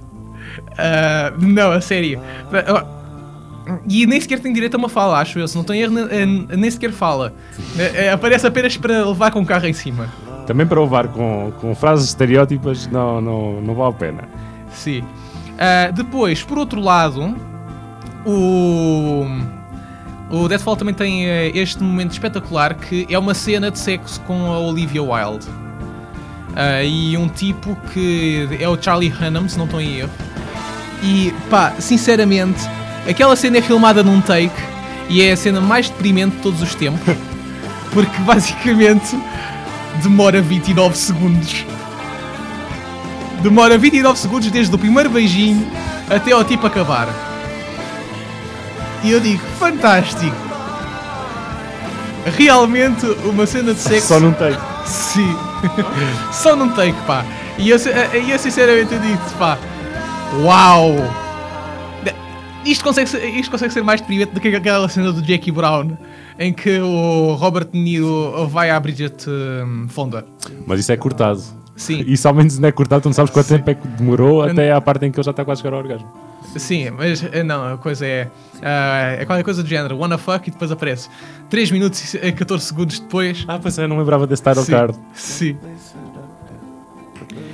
Uh, não, a sério. Uh, E nem sequer tem direito a uma fala, acho eu. Se não tem erro, nem sequer fala. Aparece apenas para levar com o carro em cima. Também para levar com, com frases estereótipas não, não, não vale a pena. Sim. Uh, depois, por outro lado, o, o Deadfall também tem este momento espetacular que é uma cena de sexo com a Olivia Wilde. Uh, e um tipo que é o Charlie Hunnam, se não estou em erro. E pá, sinceramente... Aquela cena é filmada num take e é a cena mais deprimente de todos os tempos, porque basicamente demora vinte e nove segundos. Demora vinte e nove segundos desde o primeiro beijinho até ao tipo acabar. E eu digo, fantástico! Realmente uma cena de sexo... Só num take. Sim. Só num take, pá. E eu, eu sinceramente eu digo, pá, uau! Isto consegue, ser, isto consegue ser mais deprimente do que aquela cena do Jackie Brown em que o Robert De Niro vai à Bridget um, Fonda. Mas isso é cortado. Sim. Isso ao menos não é cortado, tu não sabes quanto Sim. tempo é que demorou até à parte em que ele já está quase a chegar ao orgasmo. Sim, mas não, a coisa é... Uh, é qualquer coisa do género. Wanna fuck e depois aparece três minutos e catorze segundos depois. Ah, pois é, eu não lembrava desse title Sim. card. Sim.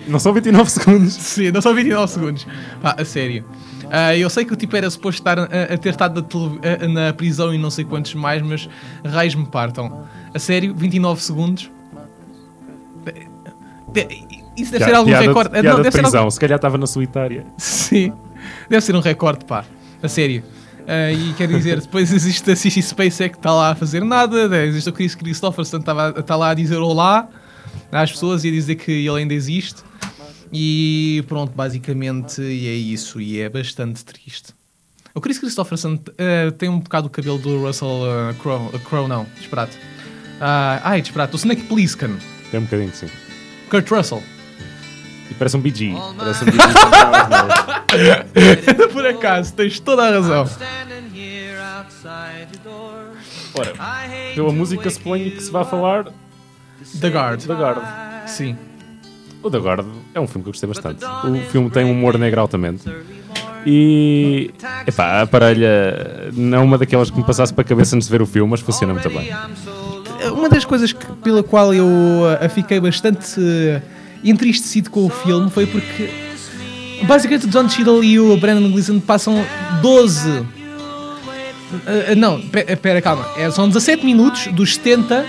Não são vinte e nove segundos. Sim, não são vinte e nove segundos. Pá, a sério. Uh, eu sei que o tipo era suposto estar a, a ter estado na, tele, a, na prisão e não sei quantos mais, mas raios me partam. A sério, vinte e nove segundos? De, de, isso deve Já, ser algum piada, recorde. Piada não, deve de ser prisão, algum... se calhar estava na solitária. Sim, deve ser um recorde, pá. A sério. Uh, e quer dizer, depois existe a Sissy Spacek que está lá a fazer nada, existe o Chris Christopherson que está lá a dizer olá às pessoas e a dizer que ele ainda existe. E pronto, basicamente é isso, e é bastante triste. O Chris Christopherson uh, tem um bocado o cabelo do Russell uh, Crowe, uh, Crow, não, Desprato. Uh, ai, Desprato, o Snake Plissken. Tem um bocadinho, sim. Kurt Russell. E parece um B G. Parece um B G. Por acaso, tens toda a razão. Ora, pela música suponho que se vai falar The Guard. The Guard. Sim. O The Guard é um filme que eu gostei bastante. O filme tem um humor negro altamente. E, epá, a aparelha não é uma daquelas que me passasse para a cabeça antes de ver o filme, mas funciona muito bem. Uma das coisas que, pela qual eu a fiquei bastante entristecido com o filme foi porque basicamente o Don Cheadle e o Brandon Gleeson passam doze uh, não, espera, calma, são dezassete minutos dos setenta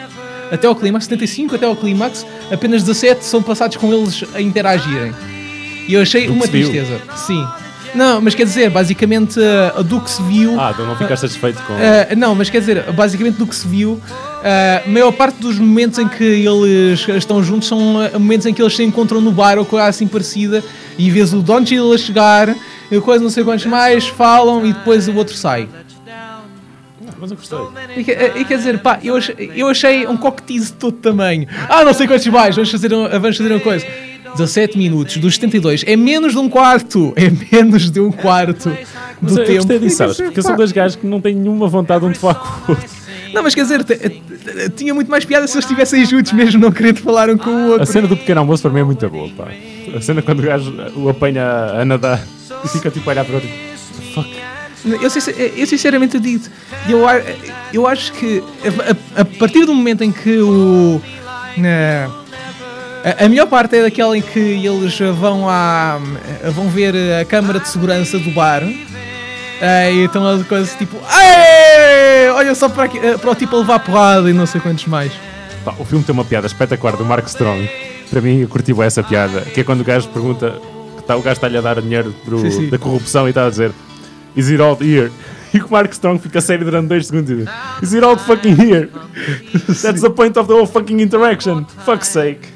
até ao clímax, setenta e cinco até ao clímax, apenas dezassete são passados com eles a interagirem e eu achei uma tristeza. Sim. Não, mas quer dizer, basicamente uh, do que se viu... Ah, então não ficaste satisfeito com... Uh, não, mas quer dizer, basicamente do que se viu, a uh, maior parte dos momentos em que eles estão juntos são momentos em que eles se encontram no bar ou coisa assim parecida, e vês o Don Cheadle a chegar, e coisa não sei quantos mais, falam e depois o outro sai. Mas eu gostei. E, e quer dizer, pá, eu achei, eu achei um coquetizo de todo tamanho. Ah, não sei quantos mais, vamos fazer, um, vamos fazer uma coisa... dezassete minutos dos setenta e dois é menos de um quarto, é menos de um quarto do mas eu, tempo. Eu gostei disso, sabes? Porque eu sou dois gajos que não têm nenhuma vontade um de falar com o outro. Não, mas quer dizer, t- t- t- tinha muito mais piada se eles estivessem juntos mesmo, não querendo falar um com o outro. A cena do pequeno almoço para mim é muito boa, pá. A cena quando o gajo o apanha a nadar e fica tipo a olhar para o outro. Fuck. Eu, eu sinceramente digo, eu, eu acho que a, a partir do momento em que o... Na, a melhor parte é daquela em que eles vão à, vão ver a câmara de segurança do bar e estão lá de coisas tipo "Aê! Olha só para, aqui, para o tipo a levar porrada" e não sei quantos mais. Pá, o filme tem uma piada espetacular do Mark Strong. Para mim, eu curti essa piada, que é quando o gajo pergunta que tá, o gajo está-lhe a dar dinheiro pro, sim, sim. da corrupção e está a dizer "Is it all here?" E o Mark Strong fica sério durante dois segundos e diz "Is it all fucking here? That's the point of the whole fucking interaction. Fuck's sake."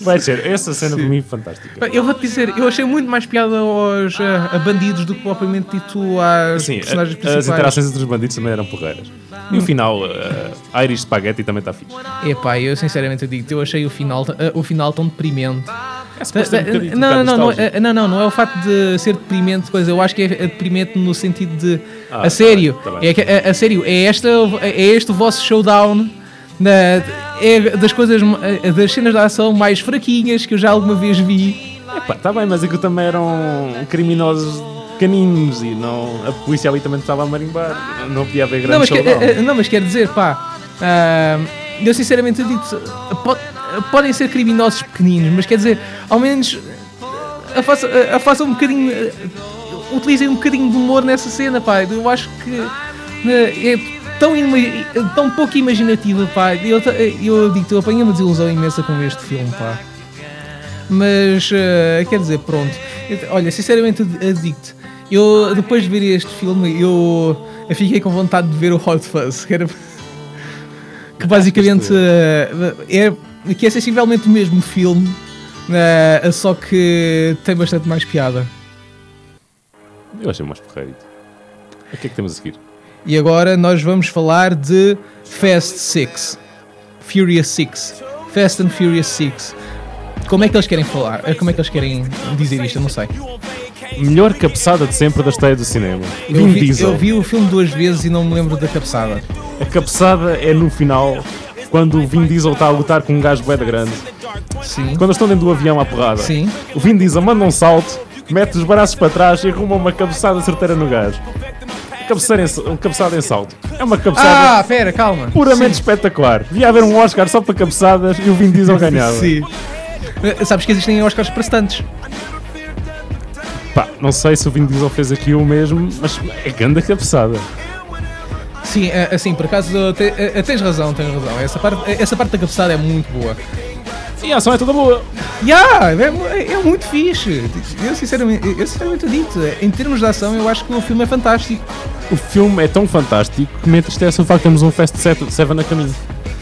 Vai ser, essa cena para mim é fantástica. Eu vou-te dizer, eu achei muito mais piada aos uh, a bandidos do que propriamente dito às Sim, personagens a, principais. As interações entre os bandidos também eram porreiras. E hum. o final, uh, Irish Spaghetti também está fixe. Epá, eu sinceramente digo-te, eu achei o final, uh, o final tão deprimente. É, um não, não, não, não, não, não é o facto de ser deprimente, coisa, eu acho que é deprimente no sentido de ah, a sério, tá bem, tá bem. É, a, a sério, é, esta, é este o vosso showdown. Na, é das coisas, das cenas de ação mais fraquinhas que eu já alguma vez vi. Epá, tá bem, mas aquilo também eram criminosos caninos e não, a polícia ali também estava a marimbar, não podia haver grande showdown. Não, mas quer dizer, pá, uh, eu sinceramente digo, pode, podem ser criminosos pequeninos, mas quer dizer, ao menos afasta, afasta um bocadinho, utilizem um bocadinho de humor nessa cena, pá, eu acho que é Tão, imagi- tão pouco imaginativa, pá. Eu, eu digo-te, eu apanhei uma desilusão imensa com este filme, pá. Mas, uh, quer dizer, pronto. Olha, sinceramente, eu digo-te, eu, depois de ver este filme, eu, eu fiquei com vontade de ver o Hot Fuzz, que, era, que basicamente uh, é, que é sensivelmente o mesmo filme, uh, só que tem bastante mais piada. Eu achei mais porreiro. O que é que temos a seguir? E agora nós vamos falar de Fast Six, Furious Six, Fast and Furious Six. Como é que eles querem falar? Como é que eles querem dizer isto? Eu não sei. Melhor cabeçada de sempre da história do cinema. Eu Vin vi, Diesel. Eu vi o filme duas vezes e não me lembro da cabeçada. A cabeçada é no final, quando o Vin Diesel está a lutar com um gajo bué da grande. Sim. Quando estão dentro do avião à porrada. Sim. O Vin Diesel manda um salto, mete os braços para trás e arruma uma cabeçada certeira no gajo. Um cabeçada em salto. É uma cabeçada. Ah, pera, calma. Puramente Sim. espetacular. Devia haver um Oscar só para cabeçadas e o Vin Diesel ganhava. Sim. Sabes que existem Oscars para stunts. Pá, não sei se o Vin Diesel fez aqui o mesmo, mas é grande a cabeçada. Sim, assim, por acaso tens razão, tens razão. Essa parte, essa parte da cabeçada é muito boa. E a ação é toda boa. Yeah, é, é muito fixe. Eu sinceramente, eu sinceramente dito, em termos de ação, eu acho que o filme é fantástico. O filme é tão fantástico que me entristece o facto de termos um Fast Seven a caminho.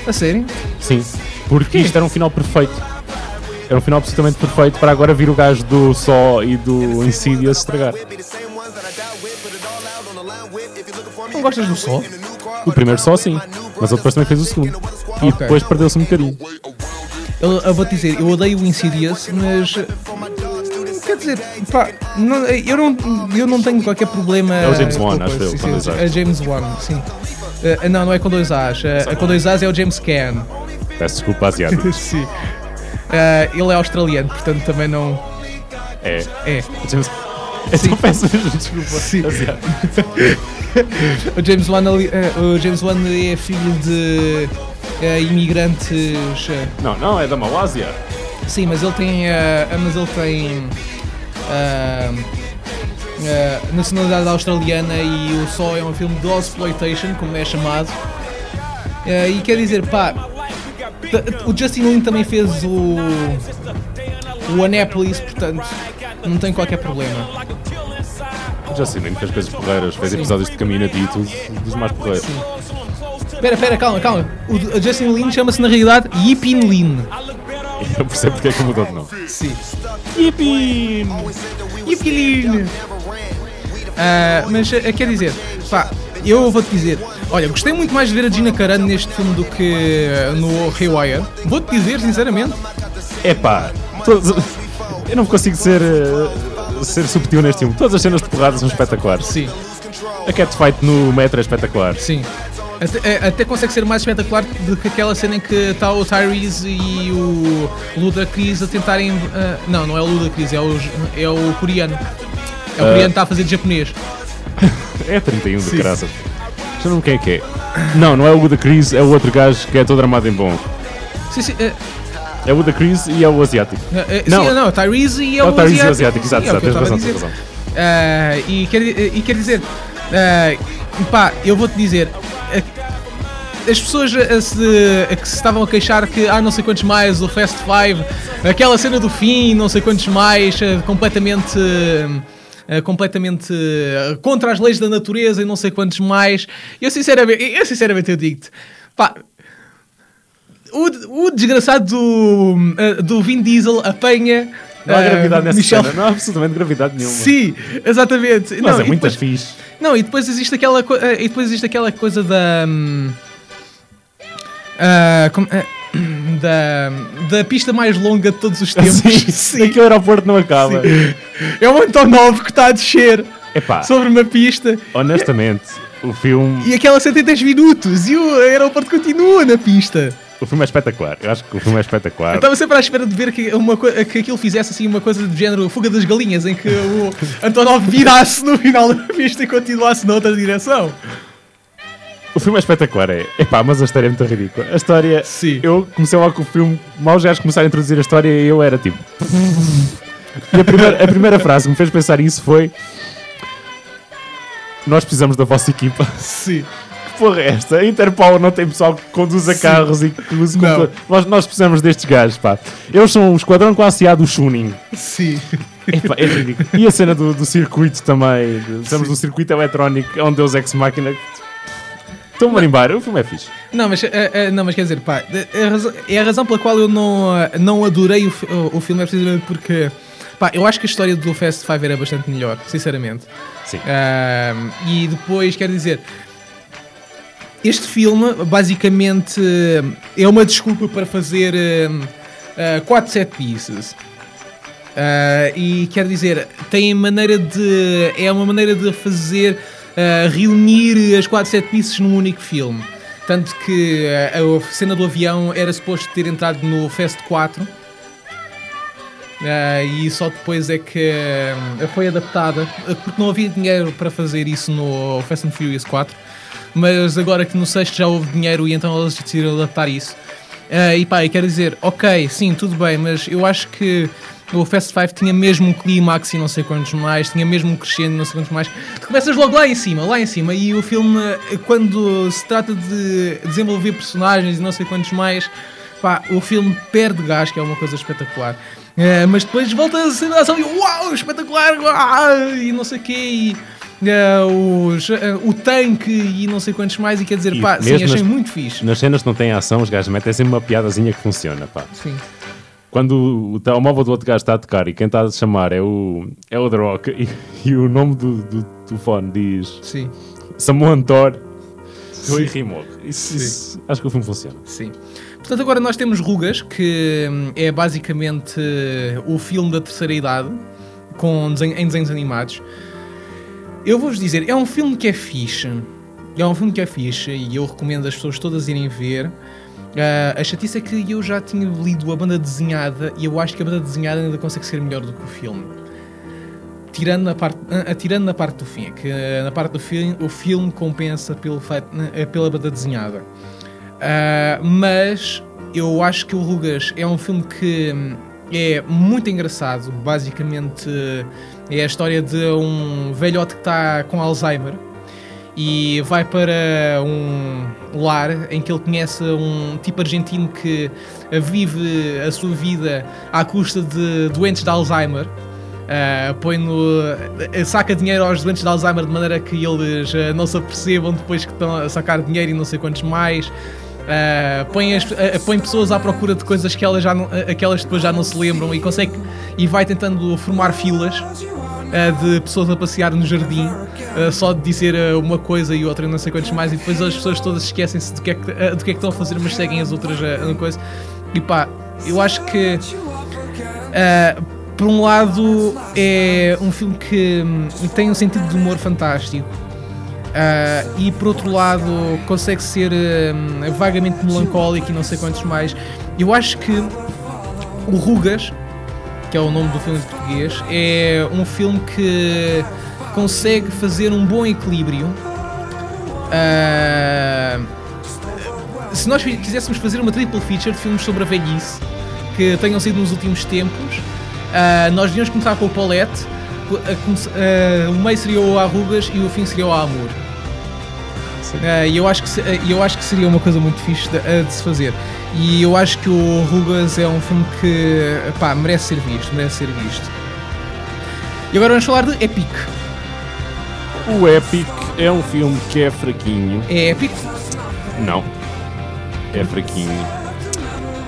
A sério? Sim. Porque isto era um final perfeito. Era um final absolutamente perfeito para agora vir o gajo do Saw e do Insidious estragar. Não gostas do Saw? O primeiro Saw sim, mas ele depois também fez o segundo. E okay. depois perdeu-se um bocadinho. Eu, eu vou-te dizer, eu odeio o Insidious, mas... dizer, pá, não, eu, não, eu não tenho qualquer problema. É o James Wan, acho eu. É James Wan, sim. Uh, não, não é com dois A's. Uh, é com dois A's é o James Caan. Peço desculpa, asiático. Sim. Uh, ele é australiano, portanto também não. É. É. O James... Então peço desculpa. Sim. O James Wan, uh, o James Wan é filho de uh, imigrantes. Não, não, é da Malásia. Sim, mas ele tem, uh, mas ele tem uh, uh, nacionalidade australiana e o Só é um filme de Ozploitation, como é chamado. Uh, e quer dizer, pá, t- t- o Justin Lin também fez o, o Annapolis, portanto, não tem qualquer problema. O Justin Lin fez coisas porreiras, fez Sim. episódios de Caminho e tudo, dos mais porreiros. Sim. Pera, pera, calma, calma. O Justin Lin chama-se na realidade Yipin Lin. Eu percebo porque é que mudou de nome. Sim. Yipin! Yipin! Uh, mas, uh, quer dizer, pá, eu vou-te dizer, olha, gostei muito mais de ver a Gina Carano neste filme do que uh, no Haywire. Vou-te dizer, sinceramente. É pá, todos, eu não consigo ser, uh, ser subtil neste filme. Todas as cenas de porrada são espetaculares. Sim. A catfight no metro é espetacular. Sim. Até, até consegue ser mais espetacular do que aquela cena em que está o Tyrese e o Ludacris a tentarem... Uh, não, não é o Ludacris, é o, é o coreano. É o uh, coreano que está a fazer de japonês. É trinta e um de graças. Já não sei quem é que é. Não, não é o Ludacris, é o outro gajo que é todo armado em bom. Sim, sim. Uh, é o Ludacris e é o asiático. Uh, uh, não, sim, não, Tyrese e é o, o Tyrese asiático. É o asiático, exato, exato. Tens razão, tens razão. Uh, e, quer, e quer dizer... Uh, pá, eu vou-te dizer... As pessoas a se, a que se estavam a queixar que ah, não sei quantos mais, o Fast Five, aquela cena do fim, não sei quantos mais, completamente, completamente contra as leis da natureza e não sei quantos mais. Eu sinceramente, eu, sinceramente, eu digo-te, pá, o, o desgraçado do, do Vin Diesel apanha... Não há gravidade uh, nessa Michel... cena, não há absolutamente gravidade nenhuma. Sim, exatamente. Mas não, é muito fixe. Não, e depois existe aquela, co- e depois existe aquela coisa da... Hum, Uh, com, uh, da, da pista mais longa de todos os tempos. Sim, sim. Aquele aeroporto não acaba. Sim. É um Antonov que está a descer. Epá, sobre uma pista. Honestamente, o filme... E aquela setenta minutos e o aeroporto continua na pista. O filme é espetacular. Eu acho que o filme é espetacular. Eu estava sempre à espera de ver que, uma, que aquilo fizesse assim uma coisa do género Fuga das Galinhas, em que o Antonov virasse no final da pista e continuasse noutra direção. O filme é espetacular, é. Epá, mas a história é muito ridícula. A história... Sim. Eu comecei logo com o filme... Mal já começaram a introduzir a história e eu era tipo... E a primeira, a primeira frase que me fez pensar isso foi... Nós precisamos da vossa equipa. Sim. Que porra é esta? A Interpol não tem pessoal que conduza Sim. carros e que usa... Nós, nós precisamos destes gajos, pá. Eles são o esquadrão classe A do Shuning. Sim. Epá, é ridículo. E a cena do, do circuito também. Precisamos de um circuito eletrónico onde Deus Ex Machina... Estou a marimbar, o filme é fixe. Não, mas, uh, uh, não, mas quer dizer, pá, a razão, é a razão pela qual eu não, uh, não adorei o, o, o filme, é precisamente porque, pá, eu acho que a história do Fast Five era bastante melhor, sinceramente. Sim. Uh, e depois, quer dizer, este filme, basicamente, uh, é uma desculpa para fazer uh, uh, quatro set pieces. Uh, e quer dizer, tem maneira de... É uma maneira de fazer... Uh, reunir as quatro set pieces num único filme. Tanto que uh, a cena do avião era suposto ter entrado no Fast quatro uh, e só depois é que uh, foi adaptada, uh, porque não havia dinheiro para fazer isso no Fast and Furious quatro, mas agora que no sexto já houve dinheiro e então eles decidiram adaptar isso. Uh, e pá, eu quero dizer, ok, sim, tudo bem, mas eu acho que o Fast Five tinha mesmo um clímax e não sei quantos mais, tinha mesmo um crescendo e não sei quantos mais. Tu começas logo lá em cima, lá em cima, e o filme, quando se trata de desenvolver personagens e não sei quantos mais, pá, o filme perde gás, que é uma coisa espetacular. Uh, mas depois volta a cena da ação e uau, espetacular, uau, e não sei o quê, e uh, os, uh, o tanque e não sei quantos mais, e quer dizer, e pá, sim, achei nas, muito fixe. Nas cenas que não têm ação, os gajos metem sempre uma piadazinha que funciona, pá. Sim. Quando o telemóvel do outro gajo está a tocar e quem está a chamar é o, é o The Rock e, e o nome do, do, do telefone diz Sim. Samoan Thor e Rimog. Acho que o filme funciona. Sim. Portanto, agora nós temos Rugas, que é basicamente o filme da terceira idade, com desenho, em desenhos animados. Eu vou-vos dizer, é um filme que é fixe. É um filme que é fixe e eu recomendo as pessoas todas irem ver. Uh, a chatice é que eu já tinha lido a banda desenhada e eu acho que a banda desenhada ainda consegue ser melhor do que o filme. Tirando na parte, uh, tirando na parte do fim, que uh, na parte do fim o filme compensa pelo, uh, pela banda desenhada. Uh, mas eu acho que o Rugas é um filme que é muito engraçado. Basicamente é a história de um velhote que está com Alzheimer e vai para um lar em que ele conhece um tipo argentino que vive a sua vida à custa de doentes de Alzheimer, uh, põe no, saca dinheiro aos doentes de Alzheimer de maneira que eles uh, não se apercebam depois que estão a sacar dinheiro e não sei quantos mais, uh, põe, as, uh, põe pessoas à procura de coisas que elas, já não, que elas depois já não se lembram e, consegue, e vai tentando formar filas de pessoas a passear no jardim, só de dizer uma coisa e outra e não sei quantos mais, e depois as pessoas todas esquecem-se do que é que, do que, é que estão a fazer, mas seguem as outras coisas. E pá, eu acho que uh, por um lado é um filme que tem um sentido de humor fantástico, uh, e por outro lado consegue ser uh, vagamente melancólico e não sei quantos mais. Eu acho que o Rugas, que é o nome do filme em português, é um filme que consegue fazer um bom equilíbrio. Uh, se nós quiséssemos fazer uma triple feature de filmes sobre a velhice que tenham sido nos últimos tempos, uh, nós devíamos começar com o Paulette, uh, o meio seria o Arrugas e o fim seria o Amor. E uh, eu, uh, eu acho que seria uma coisa muito fixe de, uh, de se fazer. E eu acho que o Rugas é um filme que, pá, merece ser visto, merece ser visto. E agora vamos falar de Epic. O Epic é um filme que é fraquinho. É Epic? Não. É fraquinho.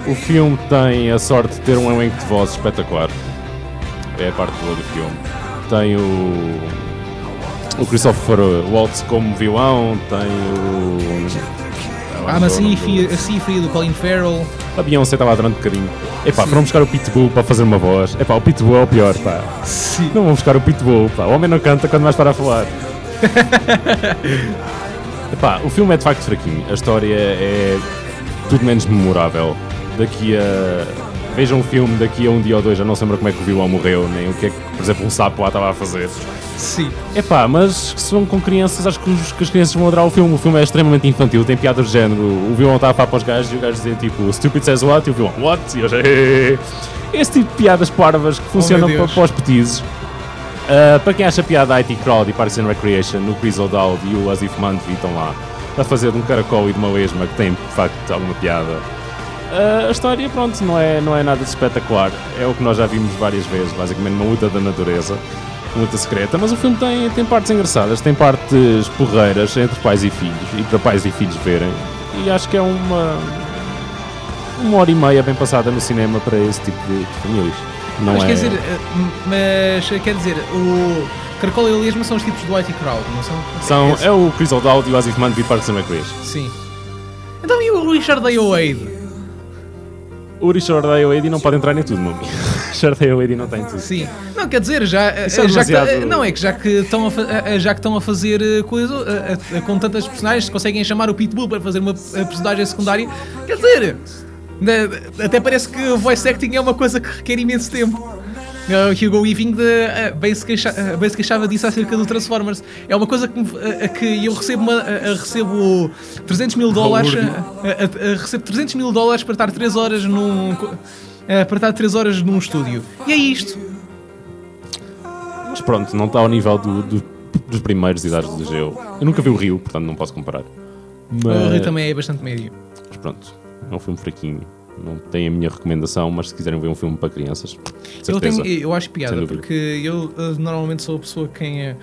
O filme tem a sorte de ter um elenco de vozes espetacular. É a parte boa do filme. Tem o... o Christopher Waltz como vilão, tem o... Ah, mas a Cifre do Colin Farrell. A Beyoncé estava durante um bocadinho. Epá, foram buscar o Pitbull para fazer uma voz. Epá, o Pitbull é o pior, pá. Sim. Não vão buscar o Pitbull, pá. O homem não canta quando mais para a falar. Epá, o filme é de facto fraquinho. A história é tudo menos memorável. Daqui a... Vejam um filme daqui a um dia ou dois, já não se lembra como é que o vilão morreu, nem o que é que, por exemplo, um sapo lá estava a fazer. Sim. Epá, mas se vão com crianças, acho que, os, que as crianças vão adorar o filme. O filme é extremamente infantil, tem piadas do género. O vilão está a falar para os gajos e os gajos dizem tipo, stupid says what? E o vilão, what? E eu já... Esse tipo de piadas parvas que funcionam oh, para, para os petizes. Uh, para quem acha piada, a I T Crowd e Parks and Recreation, o Chris O'Dowd e o Asif Mandvi estão lá a fazer de um caracol e de uma lesma que tem, de facto, alguma piada. Uh, a história, pronto, não é, não é nada de espetacular. É o que nós já vimos várias vezes, basicamente uma luta da natureza, uma luta secreta, mas o filme tem, tem partes engraçadas, tem partes porreiras entre pais e filhos, e para pais e filhos verem. E acho que é uma uma hora e meia bem passada no cinema para esse tipo de, de famílias. Não mas, é... quer dizer, mas quer dizer, o Caracol e o Lesma são os tipos do I T Crowd, não são? São, é, é o Chris O'Dowd e o Asif Mandvi e Parks and Recreation. Sim. Então e o Richard A. Wade? O Richard A. Wade não pode entrar nem tudo, mami. Richard A. Wade não tem tudo. Sim. Não, quer dizer, já... É já demasiado... que, não, é que já que estão a, fa- já que estão a fazer coisa, a, a, com tantas personagens, conseguem chamar o Pitbull para fazer uma personagem secundária. Quer dizer, na, até parece que voice acting é uma coisa que requer imenso tempo. O Hugo Weaving de, bem, se queixa, bem se queixava disso acerca do Transformers. É uma coisa que, que eu recebo, uma, recebo trezentos mil dólares recebo trezentos mil dólares para estar três horas num, para estar três horas num estúdio. E é isto. Mas pronto, não está ao nível do, do, dos primeiros Idades do Gelo. Eu nunca vi o Rio, portanto não posso comparar. Mas... O Rio também é bastante médio. Mas pronto, é um filme fraquinho. Não tem a minha recomendação, mas se quiserem ver um filme para crianças, eu, tenho, eu acho piada, porque eu normalmente sou a pessoa quem uh,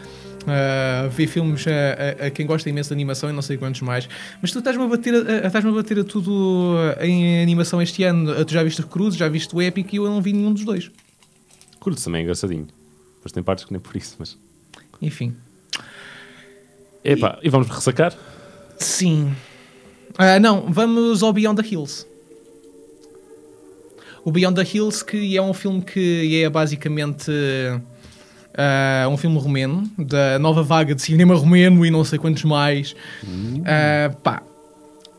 vê filmes a, a, a quem gosta imenso de animação e não sei quantos mais, mas tu estás-me a bater a, estás-me a bater a tudo em animação este ano. Tu já viste o Cruz, já viste o Epic e eu não vi nenhum dos dois. Cruz também é engraçadinho, mas tem partes que nem por isso, mas... Enfim. Epá, e... e vamos ressacar? Sim. Uh, não, vamos ao Beyond the Hills. O Beyond the Hills, que é um filme que é basicamente Uh, um filme romeno, da nova vaga de cinema romeno e não sei quantos mais. Hum. Uh, pá,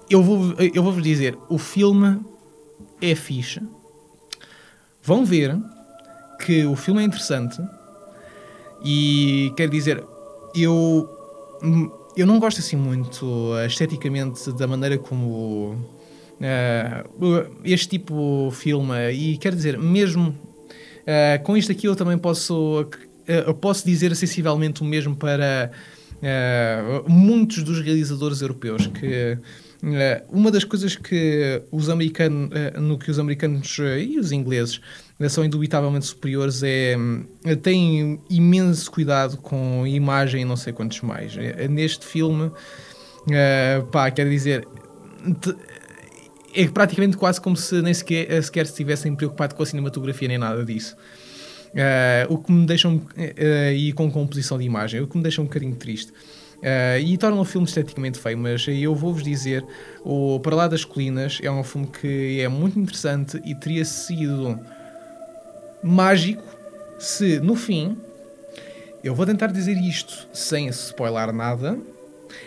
eu vou, eu vou-vos dizer, o filme é fixe. Vão ver que o filme é interessante. E quero dizer, eu, eu não gosto assim muito esteticamente da maneira como uh, este tipo de filme. E quero dizer, mesmo uh, com isto aqui eu também posso... Eu posso dizer sensivelmente o mesmo para uh, muitos dos realizadores europeus, que uh, uma das coisas que os americanos, uh, no que os americanos uh, e os ingleses uh, são indubitavelmente superiores é uh, têm imenso cuidado com a imagem e não sei quantos mais. Uh, neste filme, uh, pá, quero dizer... Te, é praticamente quase como se nem sequer, sequer se tivessem preocupado com a cinematografia nem nada disso. Uh, o que me deixa um, uh, e com composição de imagem, o que me deixa um bocadinho triste uh, e torna o filme esteticamente feio, mas eu vou-vos dizer, o Para Lá das Colinas é um filme que é muito interessante e teria sido mágico se no fim, eu vou tentar dizer isto sem spoiler nada,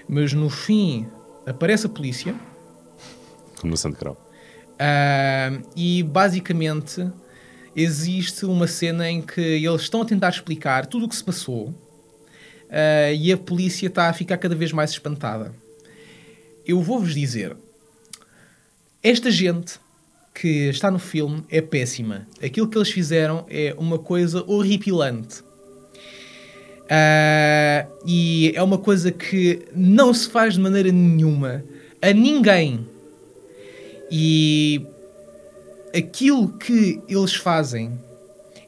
mas no fim aparece a polícia como no Santo uh, e basicamente existe uma cena em que eles estão a tentar explicar tudo o que se passou uh, e a polícia está a ficar cada vez mais espantada. Eu vou-vos dizer, esta gente que está no filme é péssima. Aquilo que eles fizeram é uma coisa horripilante. Uh, e é uma coisa que não se faz de maneira nenhuma a ninguém. E... aquilo que eles fazem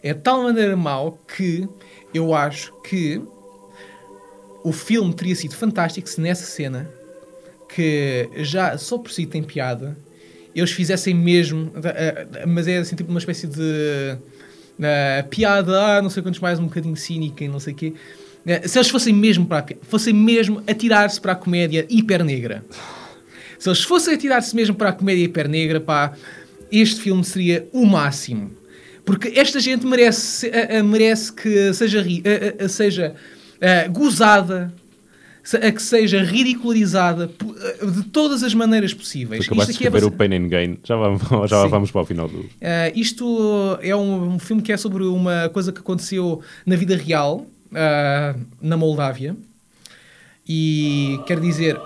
é de tal maneira mau que eu acho que o filme teria sido fantástico se nessa cena, que já só por si tem piada, eles fizessem mesmo, mas é assim tipo uma espécie de uh, piada, ah, não sei quantos mais, um bocadinho cínica e não sei o quê. Se eles fossem mesmo para a piada, fossem mesmo atirar-se para a comédia hipernegra. Se eles fossem atirar-se mesmo para a comédia hipernegra, pá... este filme seria o máximo. Porque esta gente merece, a, a, merece que seja, ri, a, a, a seja a, gozada, a que seja ridicularizada de todas as maneiras possíveis. Tu acabaste de escrever é... o Pain and Gain. Já vamos, já vamos para o final do... Uh, isto é um, um filme que é sobre uma coisa que aconteceu na vida real, uh, na Moldávia. E quero dizer,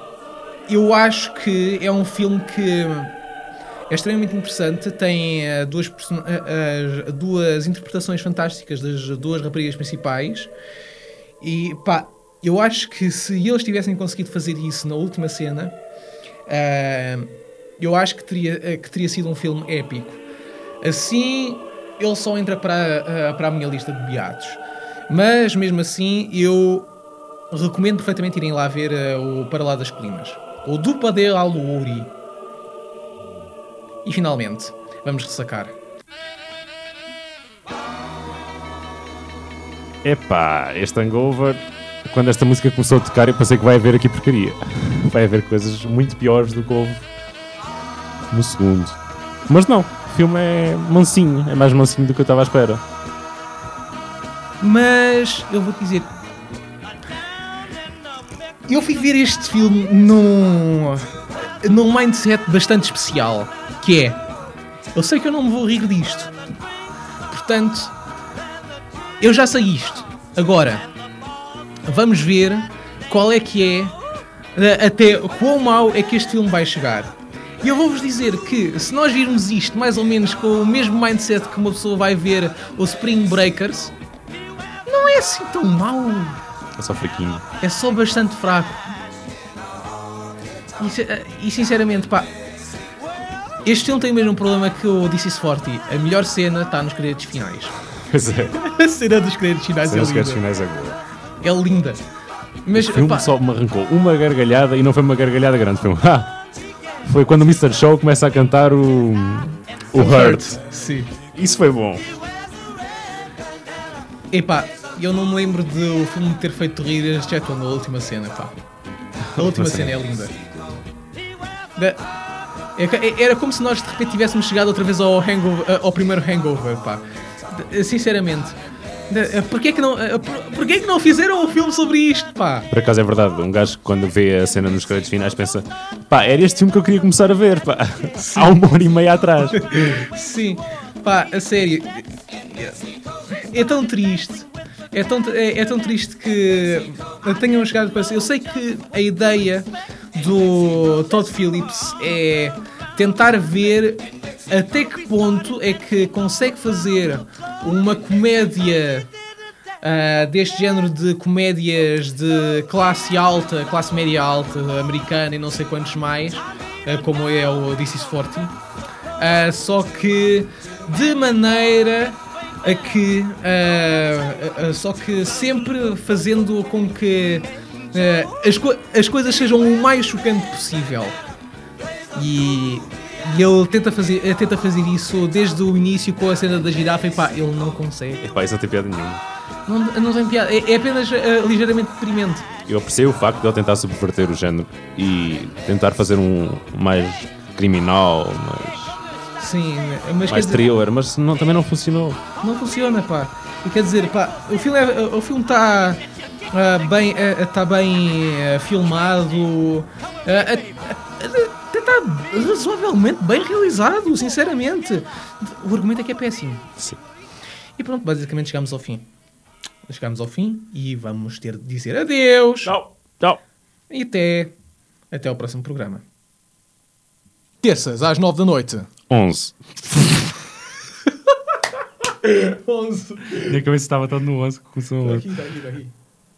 eu acho que é um filme que... é extremamente interessante, tem uh, duas, person- uh, uh, duas interpretações fantásticas das duas raparigas principais e pá, eu acho que se eles tivessem conseguido fazer isso na última cena, uh, eu acho que teria, uh, que teria sido um filme épico. Assim, ele só entra para, uh, para a minha lista de beatos. Mas, mesmo assim, eu recomendo perfeitamente irem lá ver uh, o Para Lá das Colinas. O Do Poder ao Louri. E, finalmente, vamos ressacar. Epá, este hangover... Quando esta música começou a tocar, eu pensei que vai haver aqui porcaria. Vai haver coisas muito piores do que houve no segundo. Mas não, o filme é mansinho. É mais mansinho do que eu estava à espera. Mas, eu vou dizer... eu fui ver este filme num... num mindset bastante especial. Que é, eu sei que eu não me vou rir disto, portanto, eu já sei isto. Agora, vamos ver qual é que é, até quão mau é que este filme vai chegar. E eu vou-vos dizer que, se nós virmos isto mais ou menos com o mesmo mindset que uma pessoa vai ver o Spring Breakers, não é assim tão mau. É só fraquinho. É só bastante fraco. E, e sinceramente, pá... este filme tem o mesmo problema que o This Is Forty. A melhor cena está nos créditos finais. Pois é. A cena dos créditos finais é linda. A cena dos créditos finais é boa. É linda. Mas, o filme pá... só me arrancou uma gargalhada, e não foi uma gargalhada grande. Foi, foi quando o mister Show começa a cantar o... o Hurt. Sim. Isso foi bom. Epá, eu não me lembro de o filme ter feito rir, exceto na última cena, pá. A última cena é linda. Da... era como se nós de repente tivéssemos chegado outra vez ao, hangover, ao primeiro Hangover, pá. Sinceramente, Por que, é que não, por, por que é que não fizeram um filme sobre isto, pá? Por acaso é verdade, um gajo quando vê a cena nos créditos finais pensa, pá, era este filme que eu queria começar a ver, pá. Há uma hora e meia atrás. Sim, pá, a sério. É tão triste. É tão, é, é tão triste que tenham chegado para isso. Eu sei que a ideia do Todd Phillips é tentar ver até que ponto é que consegue fazer uma comédia uh, deste género de comédias de classe alta, classe média alta, americana e não sei quantos mais, uh, como é o This Is forty, uh, só que de maneira a que, uh, uh, só que sempre fazendo com que uh, as, co- as coisas sejam o mais chocante possível. E... E ele tenta fazer, tenta fazer isso desde o início com a cena da girafa e pá, ele não consegue. Epá, isso não tem piada nenhuma. Não, não tem piada, é, é apenas uh, ligeiramente deprimente. Eu aprecio o facto de ele tentar subverter o género e tentar fazer um mais criminal, mais, sim, mas mais thriller, dizer, mas não, também não funcionou. Não funciona, pá. E quer dizer, pá, o filme é, o filme está... Uh, bem, uh, tá bem uh, filmado, uh, uh, até está razoavelmente bem realizado, sinceramente. O argumento é que é péssimo. Sim. E pronto, basicamente chegámos ao fim. Chegámos ao fim e vamos ter de dizer adeus. Tchau, tchau. E até, até ao próximo programa. Terças, às nove da noite. onze. onze. Minha cabeça estava toda no onze que começou a... Estou aqui, estou aqui, estou aqui.